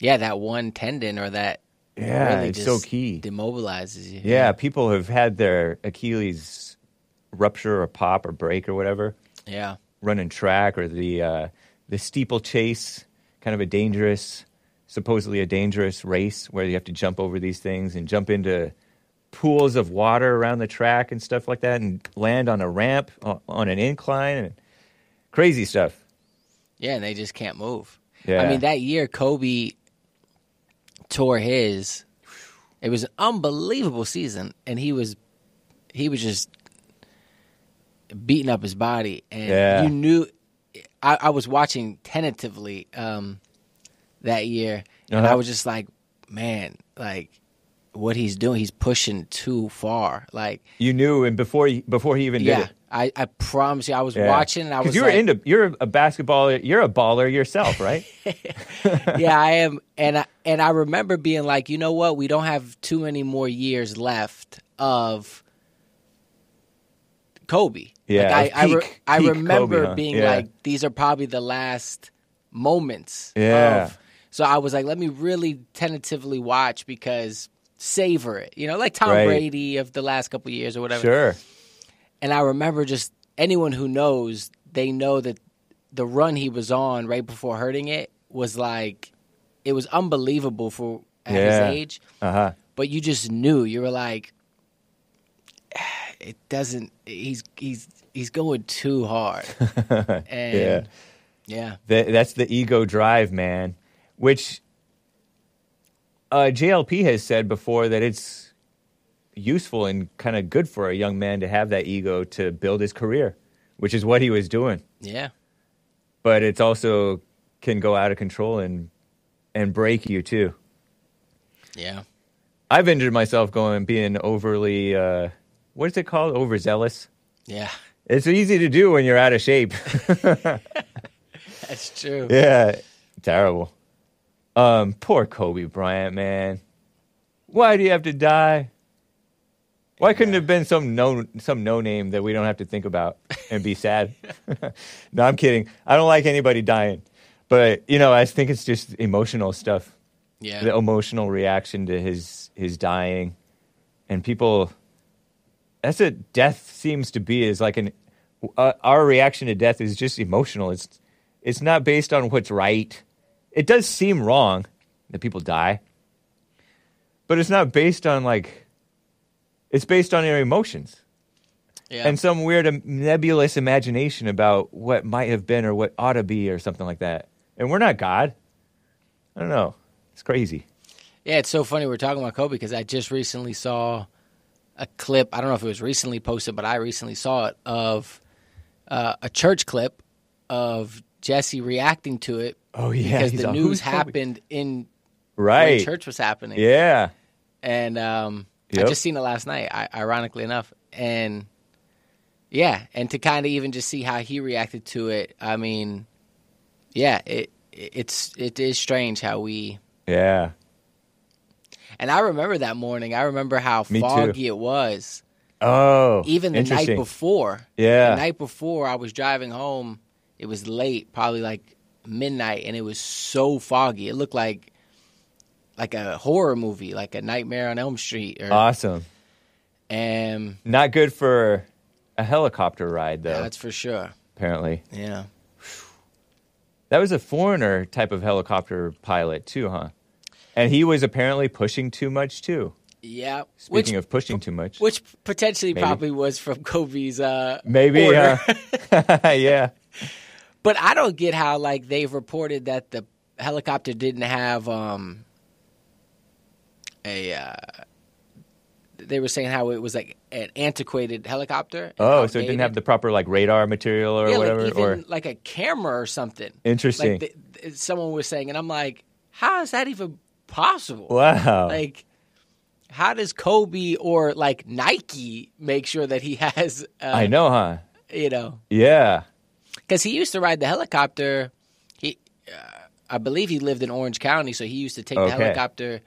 yeah, that one tendon or that yeah, really it's just so key. Demobilizes you. Yeah, people have had their Achilles rupture or pop or break or whatever. Yeah. Running track or the uh, the steeplechase. Kind of a dangerous, supposedly a dangerous race where you have to jump over these things and jump into pools of water around the track and stuff like that and land on a ramp, on an incline, and crazy stuff. Yeah, and they just can't move. Yeah. I mean, that year Kobe tore his. It was an unbelievable season, and he was he was just beating up his body. And yeah. you knew... I, I was watching tentatively um, that year, and uh-huh. I was just like, man, like what he's doing, he's pushing too far. Like you knew, and before he, before he even yeah, did it, I, I promise you, I was yeah. watching, and I was you like, into, you're a basketballer, you're a baller yourself, right? Yeah, I am, and I, and I remember being like, you know what, we don't have too many more years left of Kobe. Yeah, like I, peak, I, re- I remember Kobe, huh? being yeah. like, these are probably the last moments. Yeah. Of, so I was like, let me really tentatively watch because savor it. You know, like Tom right. Brady of the last couple of years or whatever. Sure. And I remember just anyone who knows, they know that the run he was on right before hurting it was like, it was unbelievable for at yeah. his age. Uh-huh. But you just knew. You were like, it doesn't. He's he's he's going too hard. And yeah, yeah. That, that's the ego drive, man. Which uh, J L P has said before that it's useful and kind of good for a young man to have that ego to build his career, which is what he was doing. Yeah, but it's also can go out of control and and break you too. Yeah. I've injured myself going being overly, uh, what is it called? Overzealous. Yeah. It's easy to do when you're out of shape. That's true. Yeah. Terrible. Um, poor Kobe Bryant, man. Why do you have to die? Why couldn't it have been some no some no name that we don't have to think about and be sad? No, I'm kidding. I don't like anybody dying. But, you know, I think it's just emotional stuff. Yeah. The emotional reaction to his his dying. And people, that's what death seems to be, is like an uh, our reaction to death is just emotional. It's it's not based on what's right. It does seem wrong that people die. But it's not based on, like, it's based on your emotions. Yeah. And some weird nebulous imagination about what might have been or what ought to be or something like that. And we're not God. I don't know. It's crazy. Yeah, it's so funny we're talking about Kobe because I just recently saw a clip. I don't know if it was recently posted, but I recently saw it of uh, a church clip of Jesse reacting to it. Oh, yeah. Because He's the news happened Kobe? in right. when church was happening. Yeah. And um, yep. I just seen it last night, ironically enough. And... yeah, and to kind of even just see how he reacted to it, I mean, yeah, it it's it is strange how we... yeah. And I remember that morning. I remember how Me foggy too. it was. Oh, Even the night before. Yeah. The night before, I was driving home. It was late, probably like midnight, and it was so foggy. It looked like like a horror movie, like a Nightmare on Elm Street. Or, awesome. And not good for... a helicopter ride, though. Yeah, that's for sure. Apparently. Yeah. That was a foreigner type of helicopter pilot, too, huh? And he was apparently pushing too much, too. Yeah. Speaking which, of pushing too much. Which potentially maybe. probably was from Kobe's uh, Maybe, order. Uh, yeah. But I don't get how, like, they've reported that the helicopter didn't have um, a... Uh, they were saying how it was like an antiquated helicopter. Oh, outdated. So it didn't have the proper like radar material or yeah, whatever, like even or like a camera or something. Interesting. Like the, someone was saying, and I'm like, how is that even possible? Wow. Like, how does Kobe or like Nike make sure that he has? Uh, I know, huh? You know. Yeah. Because he used to ride the helicopter. He, uh, I believe, he lived in Orange County, so he used to take okay. the helicopter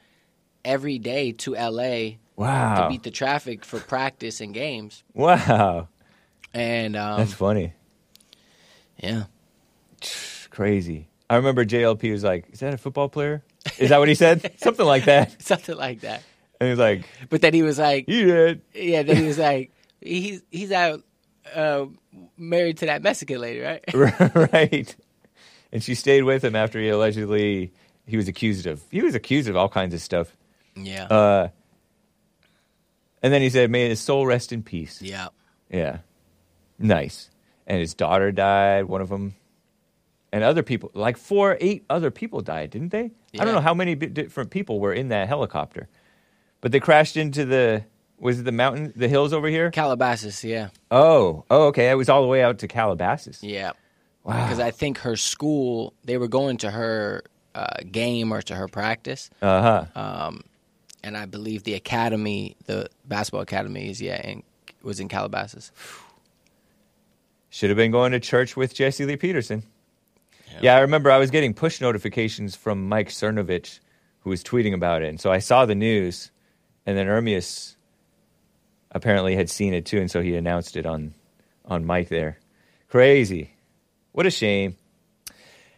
every day to L A. Wow. To beat the traffic for practice and games. Wow. And um, that's funny. Yeah. Crazy. I remember J L P was like, is that a football player? Is that what he said? Something like that. Something like that. And he was like. But then he was like. You did. Yeah, then he was like, he's, he's out uh, married to that Mexican lady, right? Right. And she stayed with him after he allegedly, he was accused of, he was accused of all kinds of stuff. Yeah. Uh. And then he said, may his soul rest in peace. Yeah. Yeah. Nice. And his daughter died, one of them. And other people, like four, eight other people died, didn't they? Yeah. I don't know how many different people were in that helicopter. But they crashed into the, was it the mountain, the hills over here? Calabasas, yeah. Oh, oh, okay. It was all the way out to Calabasas. Yeah. Wow. Because I think her school, they were going to her uh, game or to her practice. Uh-huh. Um And I believe the academy, the basketball academy, is yeah, and was in Calabasas. Should have been going to church with Jesse Lee Peterson. Yeah. yeah, I remember I was getting push notifications from Mike Cernovich, who was tweeting about it. And so I saw the news, and then Ermius apparently had seen it too, and so he announced it on, on Mike there. Crazy. What a shame.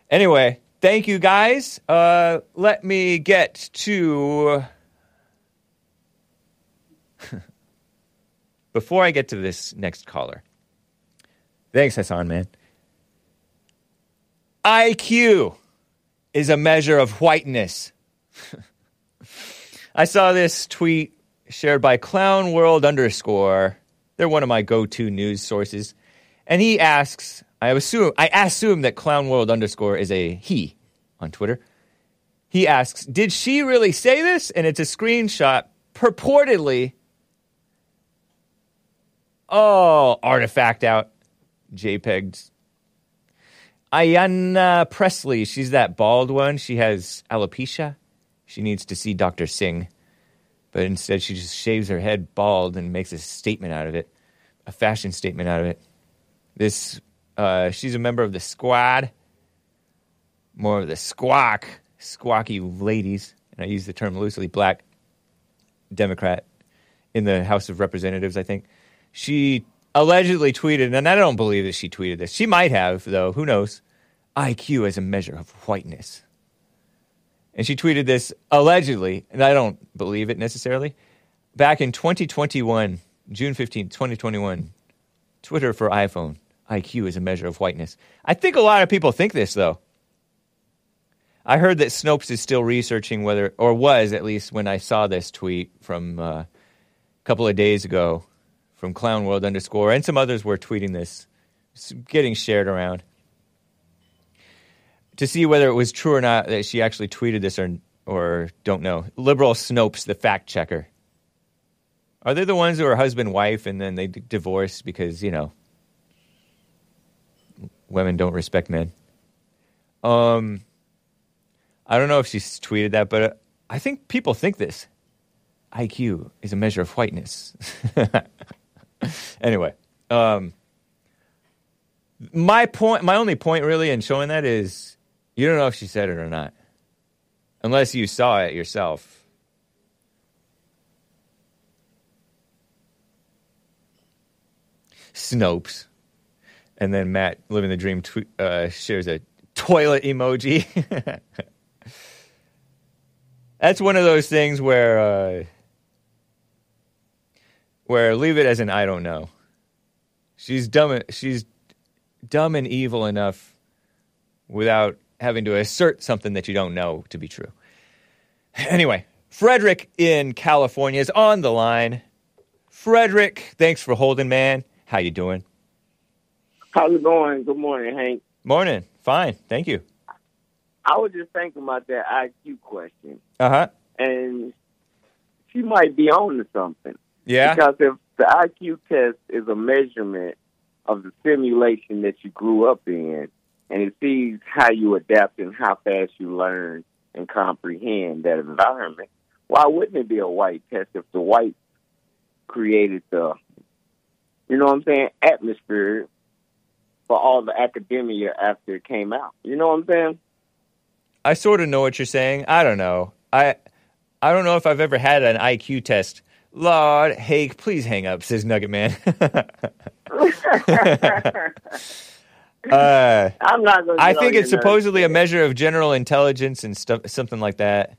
Anyway, thank you guys. Uh, let me get to... Before I get to this next caller, thanks, Hassan, man. I Q is a measure of whiteness. I saw this tweet shared by Clown World Underscore. They're one of my go-to news sources. And he asks, I assume, I assume that Clown World Underscore is a he on Twitter. He asks, did she really say this? And it's a screenshot purportedly... Oh, artifact out. JPEGs. Ayanna Presley. She's that bald one. She has alopecia. She needs to see Doctor Singh. But instead, she just shaves her head bald and makes a statement out of it, a fashion statement out of it. This, uh, she's a member of the squad, more of the squawk, squawky ladies, and I use the term loosely, black Democrat in the House of Representatives, I think. She allegedly tweeted, and I don't believe that she tweeted this. She might have, though. Who knows? I Q as a measure of whiteness. And she tweeted this allegedly, and I don't believe it necessarily. Back in twenty twenty-one, June fifteenth, twenty twenty-one, Twitter for iPhone, I Q as a measure of whiteness. I think a lot of people think this, though. I heard that Snopes is still researching whether, or was at least when I saw this tweet from uh, a couple of days ago from Clown World Underscore, and some others were tweeting this, it's getting shared around, to see whether it was true or not that she actually tweeted this or or don't know. Liberal Snopes, the fact checker. Are they the ones who are husband, wife, and then they d- divorce because, you know, women don't respect men? Um, I don't know if she's tweeted that, but uh, I think people think this. I Q is a measure of whiteness. Anyway, um, my point, my only point really in showing that is, you don't know if she said it or not, unless you saw it yourself. Snopes. And then Matt Living the Dream tw- uh, shares a toilet emoji. That's one of those things where, uh, where leave it as an I don't know. She's dumb. She's dumb and evil enough without having to assert something that you don't know to be true. Anyway, Frederick in California is on the line. Frederick, thanks for holding, man. How you doing? How's it going? Good morning, Hank. Morning. Fine. Thank you. I was just thinking about that I Q question. Uh-huh. And she might be on to something. Yeah. Because if the I Q test is a measurement of the simulation that you grew up in, and it sees how you adapt and how fast you learn and comprehend that environment, why wouldn't it be a white test if the whites created the, you know what I'm saying, atmosphere for all the academia after it came out? You know what I'm saying? I sort of know what you're saying. I don't know. I I don't know if I've ever had an I Q test. Lord, Hake, please hang up, says Nugget Man. uh, I'm not going to I think it's supposedly a measure of general intelligence and stuff, something like that.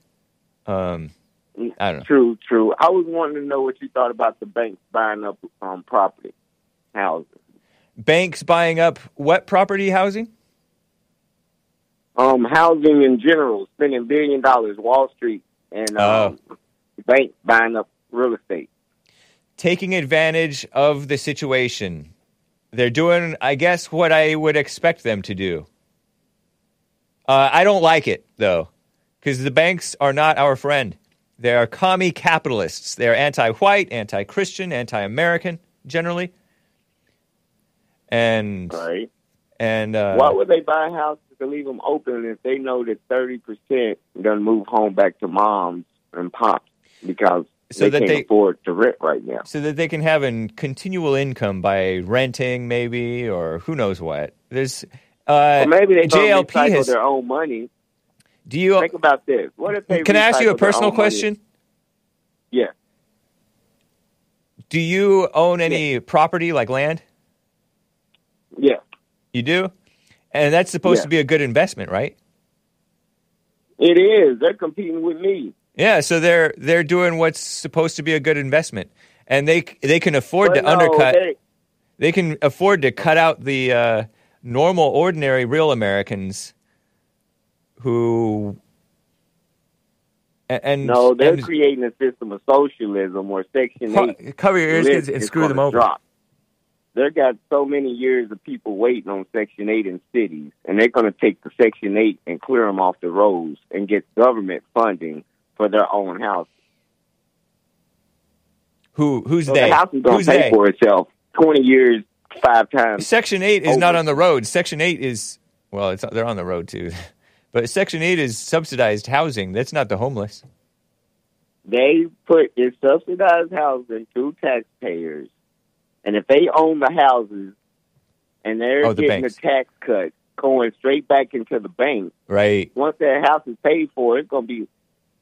Um, I don't know. True, true. I was wanting to know what you thought about the banks buying up um, property, housing. Banks buying up what property, housing? Um, housing in general, spending billion dollars, Wall Street, and um, oh. banks buying up real estate. Taking advantage of the situation. They're doing, I guess, what I would expect them to do. Uh, I don't like it, though, because the banks are not our friend. They are commie capitalists. They are anti-white, anti-Christian, anti-American, generally. And, right. and uh, why would they buy a house? To leave them open if they know that thirty percent gonna move home back to moms and pops because so they that can't they, afford to rent right now. So that they can have a continual income by renting, maybe, or who knows what. There's uh, well, maybe they don't recycle has, their own money. Do you think about this? What if they can I ask you a personal question? Money? Yeah. Do you own any yeah. property like land? Yeah. You do? And that's supposed yeah. to be a good investment, right? It is. They're competing with me. Yeah, so they're they're doing what's supposed to be a good investment, and they they can afford but to no, undercut. They, they can afford to cut out the uh, normal, ordinary, real Americans who. And no, they're and, creating a system of socialism or Section co- eight. Cover your ears kids, and screw them over. Drop. They've got so many years of people waiting on Section eight in cities, and they're going to take the Section eight and clear them off the roads and get government funding for their own houses. Who? Who's so they? The house is going to pay they? for itself twenty years, five times. Section eight is over. Not on the road. Section eight is well, it's they're on the road too, but Section eight is subsidized housing. That's not the homeless. They put in subsidized housing through taxpayers, and if they own the houses and they're oh, the getting banks. a tax cut going straight back into the bank, right? Once that house is paid for, it's going to be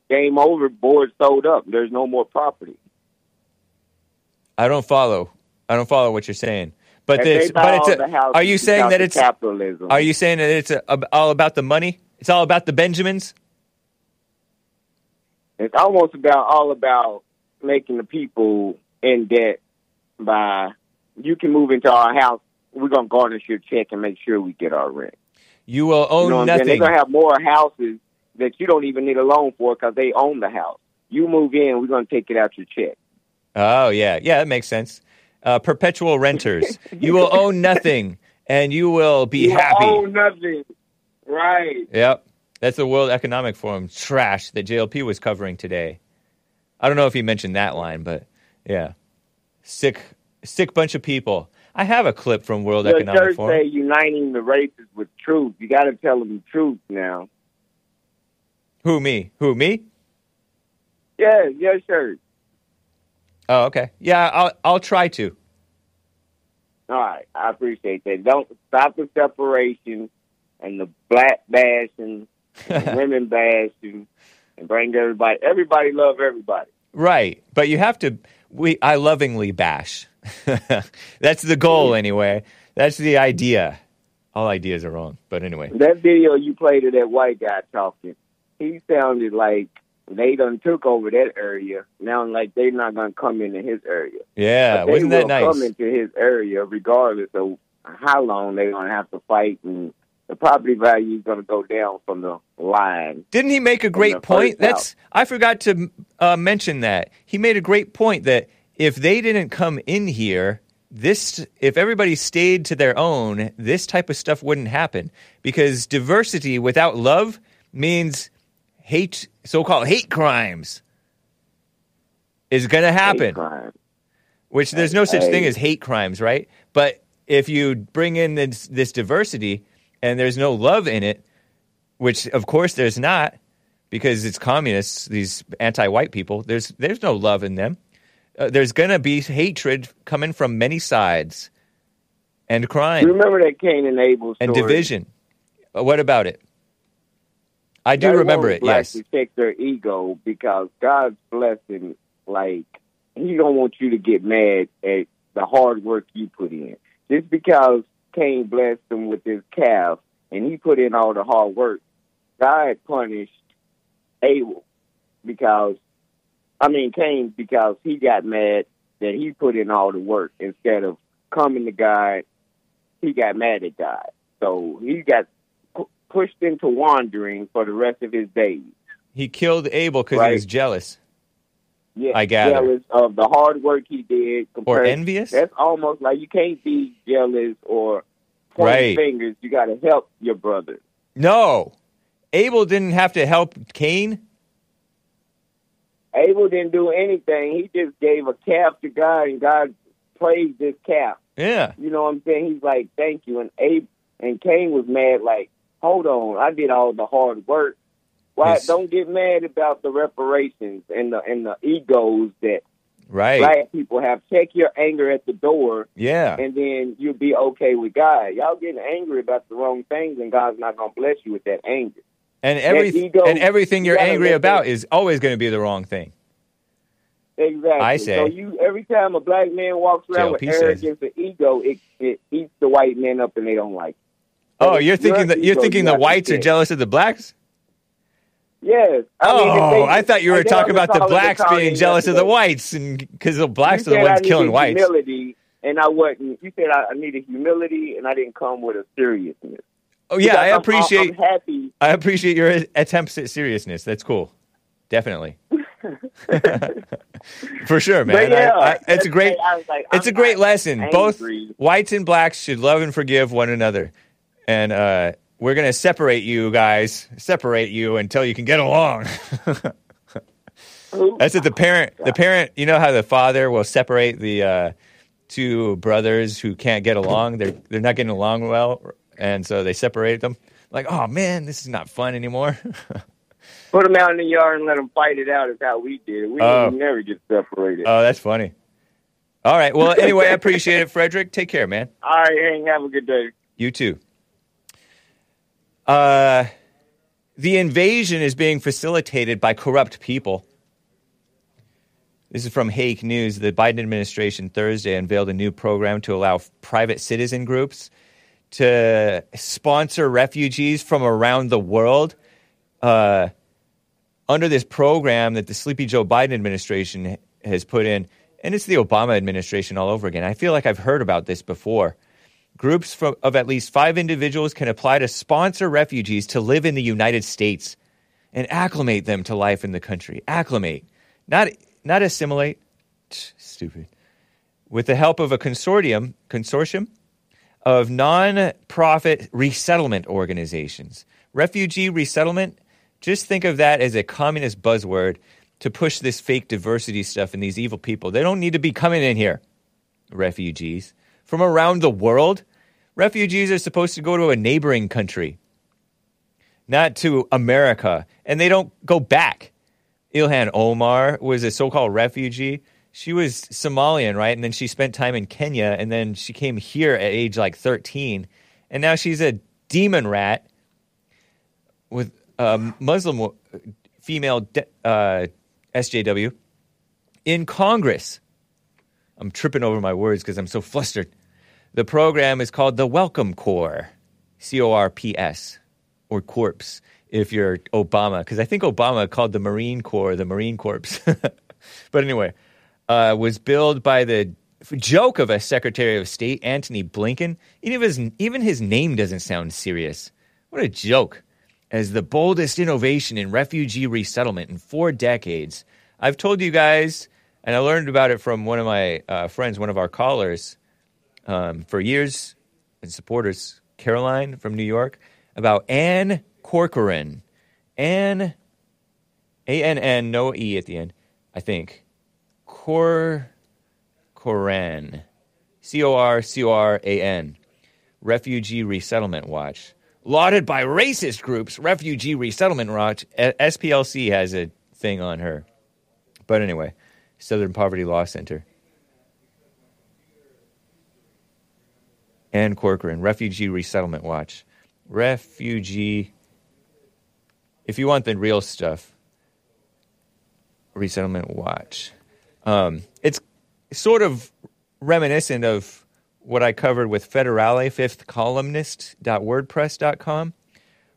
game over, board sold up. There's no more property. I don't follow. I don't follow what you're saying. But this, but it's a, houses, are you saying that it's capitalism? Are you saying that it's a, a, all about the money? It's all about the Benjamins? It's almost about all about making the people in debt by, you can move into our house, we're going to garnish your check and make sure we get our rent. You will own you know nothing. They're going to have more houses that you don't even need a loan for because they own the house. You move in, we're going to take it out your check. Oh, yeah. Yeah, that makes sense. Uh, perpetual renters. You will own nothing, and you will be you happy. You own nothing. Right. Yep. That's the World Economic Forum trash that J L P was covering today. I don't know if he mentioned that line, but yeah. Sick, sick bunch of people. I have a clip from World Your Economic Church Forum. Say uniting the races with truth. You got to tell them the truth now. Who, me? Who, me? Yeah, your shirt. Oh, okay. Yeah, I'll I'll try to. All right. I appreciate that. Don't stop the separation and the black bashing, and women bashing, and bring everybody. Everybody love everybody. Right, but you have to. We I lovingly bash. That's the goal, anyway. That's the idea. All ideas are wrong, but anyway. That video you played of that white guy talking, he sounded like they done took over that area. Now, like they're not gonna come into his area. Yeah, but wasn't that nice? They will come into his area regardless of how long they're gonna have to fight and. The property value is going to go down from the line. Didn't he make a great point? That's I forgot to uh, mention that. He made a great point that if they didn't come in here, this if everybody stayed to their own, this type of stuff wouldn't happen. Because diversity without love means hate, so-called hate crimes is going to happen. Which there's no such thing as hate crimes, right? But if you bring in this, this diversity... and there's no love in it, which, of course, there's not, because it's communists, these anti-white people. There's there's no love in them. Uh, there's going to be hatred coming from many sides and crime. Remember that Cain and Abel story? And division. Uh, what about it? I do God remember it, yes. They want to check their ego because God's blessing, like, he don't want you to get mad at the hard work you put in. Just because... Cain blessed him with his calf, and he put in all the hard work. God punished Abel because, I mean, Cain because he got mad that he put in all the work. Instead of coming to God, he got mad at God. So he got pu- pushed into wandering for the rest of his days. He killed Abel because right? he was jealous. Yeah, I gather. Jealous of the hard work he did. Compared, or envious? That's almost like you can't be jealous or point right. fingers. You got to help your brother. No. Abel didn't have to help Cain. Abel didn't do anything. He just gave a calf to God, and God praised this calf. Yeah. You know what I'm saying? He's like, thank you. And Abel, and Cain was mad like, hold on, I did all the hard work. Why, yes. Don't get mad about the reparations and the and the egos that right. black people have. Check your anger at the door, yeah, and then you'll be okay with God. Y'all getting angry about the wrong things, and God's not going to bless you with that anger. And every that ego, and everything you're you angry about it. Is always going to be the wrong thing. Exactly. I say. So you every time a black man walks around J L P with arrogance and ego, it, it eats the white men up, and they don't like it. Oh, and you're thinking that you're thinking the whites are jealous of the blacks? Yes. I oh, mean, they, I thought you were talking about the blacks being jealous yesterday. Of the whites, and because the blacks you are the ones killing whites. Humility, and I wasn't. You said I, I needed humility, and I didn't come with a seriousness. Oh yeah, because I appreciate. I'm, I'm happy. I appreciate your attempts at seriousness. That's cool. Definitely. For sure, man. Yeah, I, I, it's a great. Like, it's I'm a great lesson. Angry. Both whites and blacks should love and forgive one another, and. uh We're going to separate you guys, separate you until you can get along. That's what the parent, the parent, you know how the father will separate the uh, two brothers who can't get along. They're, they're not getting along well, and so they separate them. Like, oh, man, this is not fun anymore. Put them out in the yard and let them fight it out is how we did it. We uh, never get separated. Oh, that's funny. All right. Well, anyway, I appreciate it, Frederick. Take care, man. All right, Hank. Have a good day. You too. Uh, the invasion is being facilitated by corrupt people. This is from Hake News. The Biden administration Thursday unveiled a new program to allow private citizen groups to sponsor refugees from around the world. Uh, under this program that the Sleepy Joe Biden administration has put in, and it's the Obama administration all over again. I feel like I've heard about this before. Groups from, of at least five individuals can apply to sponsor refugees to live in the United States and acclimate them to life in the country. Acclimate. Not... Not assimilate, stupid. With the help of a consortium, consortium of non-profit resettlement organizations. Refugee resettlement, just think of that as a communist buzzword to push this fake diversity stuff and these evil people. They don't need to be coming in here, refugees. From around the world, refugees are supposed to go to a neighboring country, not to America, and they don't go back. Ilhan Omar was a so-called refugee. She was Somalian, right? And then she spent time in Kenya, and then she came here at age like thirteen. And now she's a demon rat with a Muslim female de- uh, S J W in Congress. I'm tripping over my words because I'm so flustered. The program is called the Welcome Corps, C O R P S, or Corps. If you're Obama, because I think Obama called the Marine Corps the Marine Corps. But anyway, uh, was billed by the joke of a Secretary of State, Antony Blinken. Even his, even his name doesn't sound serious. What a joke. As the boldest innovation in refugee resettlement in four decades. I've told you guys, and I learned about it from one of my uh, friends, one of our callers um, for years and supporters, Caroline from New York, about Anne Corcoran, Ann, A N N, no E at the end, I think, Corcoran, C O R C O R A N, Refugee Resettlement Watch. Lauded by racist groups, Refugee Resettlement Watch, S P L C has a thing on her. But anyway, Southern Poverty Law Center. Ann Corcoran, Refugee Resettlement Watch. Refugee... If you want the real stuff, Resettlement Watch. Um, it's sort of reminiscent of what I covered with Federale, fifth columnist dot wordpress dot com,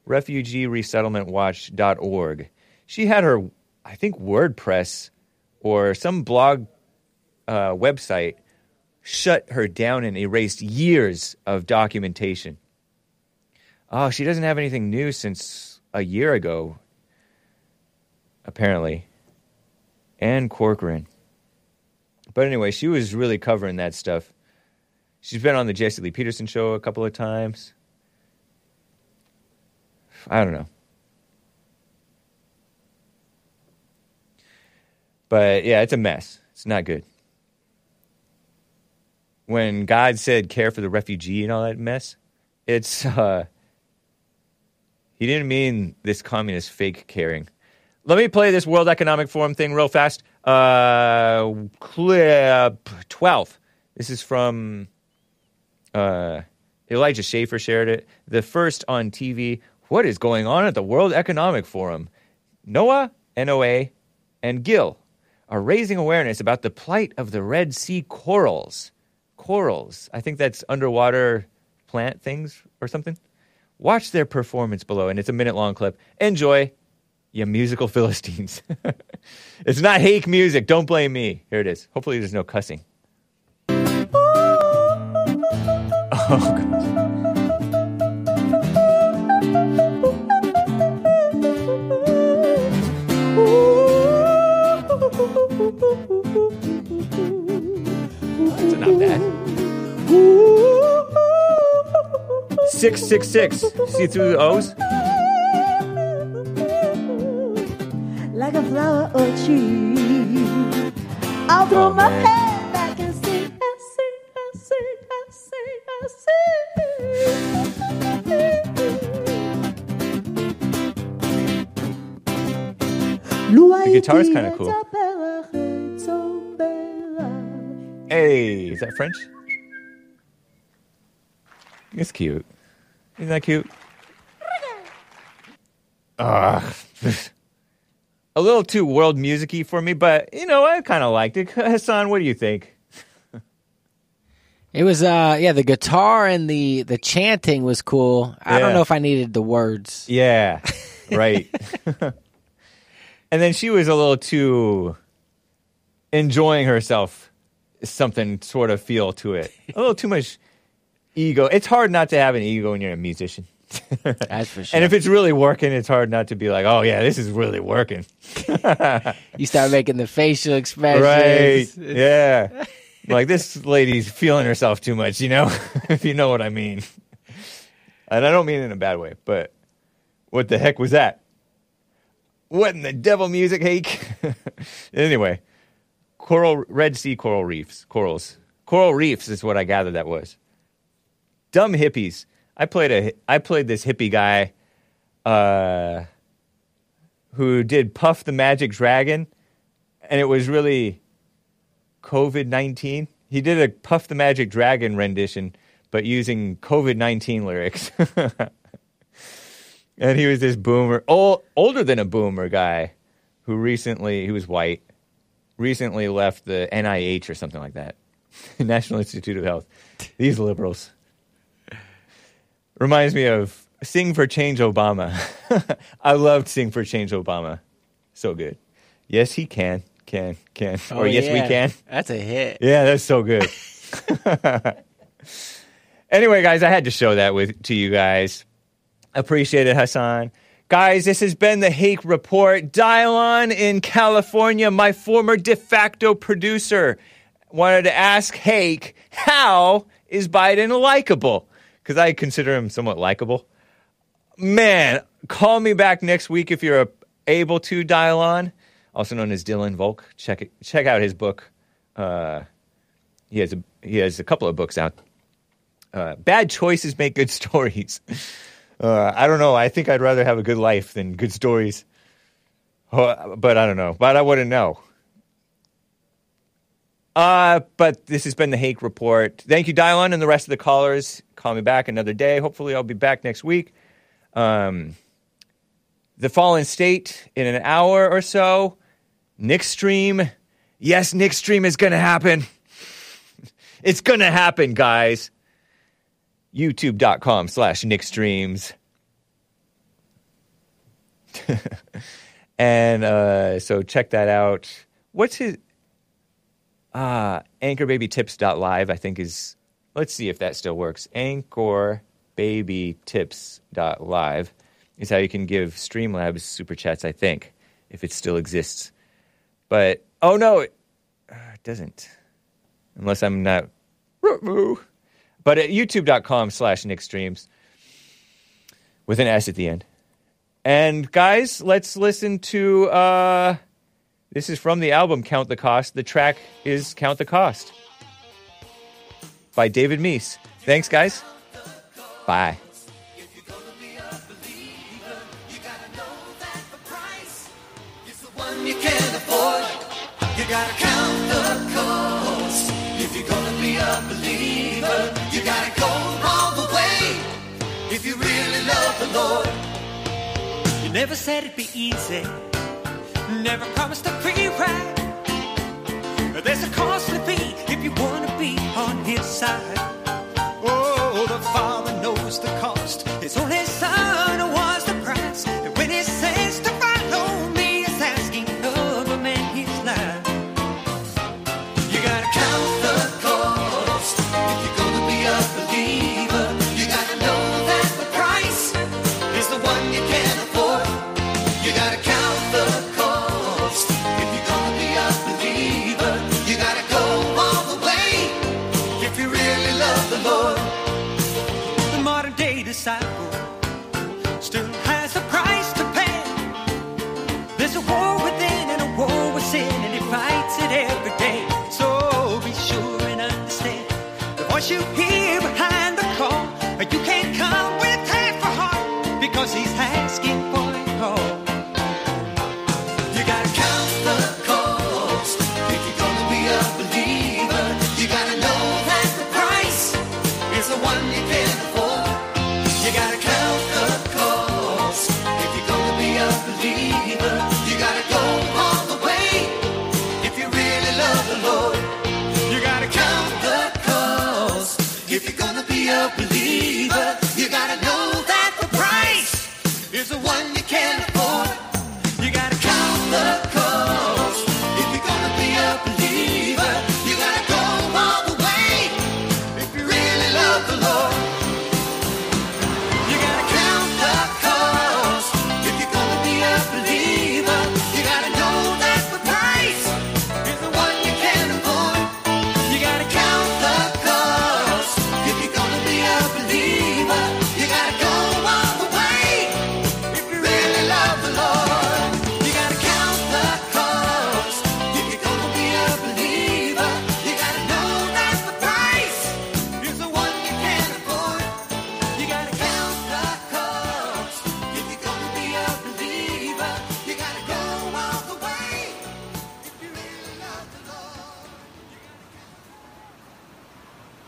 refugee resettlement watch dot org. She had her, I think, WordPress or some blog uh, website shut her down and erased years of documentation. Oh, she doesn't have anything new since... a year ago, apparently, Ann Corcoran. But anyway, she was really covering that stuff. She's been on the Jesse Lee Peterson show a couple of times. I don't know. But yeah, it's a mess. It's not good. When God said care for the refugee and all that mess, it's... uh He didn't mean this communist fake caring. Let me play this World Economic Forum thing real fast. Uh, clip twelve. This is from uh, Elijah Schaefer shared it. The first on T V. What is going on at the World Economic Forum? NOAA, N O A, and Gill are raising awareness about the plight of the Red Sea corals. Corals. I think that's underwater plant things or something. Watch their performance below, and it's a minute-long clip. Enjoy, you musical Philistines. It's not Hake music. Don't blame me. Here it is. Hopefully there's no cussing. Oh, God. That's not bad. Six, six, six. See through the O's? Like a flower or tree. I'll throw oh, my head back and sing, I sing, I sing, I sing, I sing. The guitar's kind of cool. Hey, is that French? It's cute. Isn't that cute? Ugh. A little too world music-y for me, but, you know, I kind of liked it. Hassan, what do you think? It was, uh, yeah, the guitar and the, the chanting was cool. Yeah. I don't know if I needed the words. Yeah, right. And then she was a little too enjoying herself, something sort of feel to it. A little too much ego. It's hard not to have an ego when you're a musician. That's for sure. And if it's really working, it's hard not to be like, oh, yeah, this is really working. You start making the facial expressions. Right, yeah. Like, this lady's feeling herself too much, you know, if you know what I mean. And I don't mean it in a bad way, but what the heck was that? What in the devil music, Hake? Anyway, coral, Red Sea coral reefs, corals. Coral reefs is what I gathered that was. Dumb hippies. I played a I played this hippie guy uh, who did Puff the Magic Dragon, and it was really COVID nineteen. He did a Puff the Magic Dragon rendition, but using COVID nineteen lyrics. And he was this boomer, old, older than a boomer guy who recently, he was white, recently left the N I H or something like that, National Institute of Health. These liberals. Reminds me of Sing for Change Obama. I loved Sing for Change Obama. So good. Yes, he can. Can. Can. Oh, or yes, yeah. We can. That's a hit. Yeah, that's so good. Anyway, guys, I had to show that with to you guys. Appreciate it, Hassan. Guys, this has been the Hake Report. Dylon in California, my former de facto producer, wanted to ask Hake, how is Biden likable? Because I consider him somewhat likable. Man, call me back next week if you're able to, Dylon, also known as Dylan Volk. Check it, check out his book. Uh, he has a, he has a couple of books out. Uh, Bad choices make good stories. Uh, I don't know. I think I'd rather have a good life than good stories. Oh, but I don't know. But I wouldn't know. Uh, but this has been the Hake Report. Thank you, Dylon, and the rest of the callers. Call me back another day. Hopefully I'll be back next week. Um, the Fallen State in an hour or so. Nick's stream. Yes, Nick's stream is going to happen. It's going to happen, guys. YouTube.com slash Nick Streams. And uh, so check that out. What's his... Uh, anchor baby tips dot live, I think is, let's see if that still works. anchor baby tips dot live is how you can give Streamlabs super chats, I think, if it still exists. But, oh no, it, uh, it doesn't. Unless I'm not, but at youtube.com slash nickstreams with an S at the end. And guys, let's listen to, uh... this is from the album Count the Cost. The track is Count the Cost by David Meese. Thanks, guys. Bye. You never said it'd be easy. Never promised a free ride. There's a costly fee if you want to be on his side. Oh, the father knows the cost. His only son was the price. And when he says to follow me, it's asking of a man his life. You gotta count the cost if you're gonna be a believer. You gotta know that the price is the one you can't afford. You gotta count the cost. Disciple still has a price to pay. There's a war within and a war within, and he fights it every day. So be sure and understand the voice you hear behind the call. You can't come with half a heart because he's half.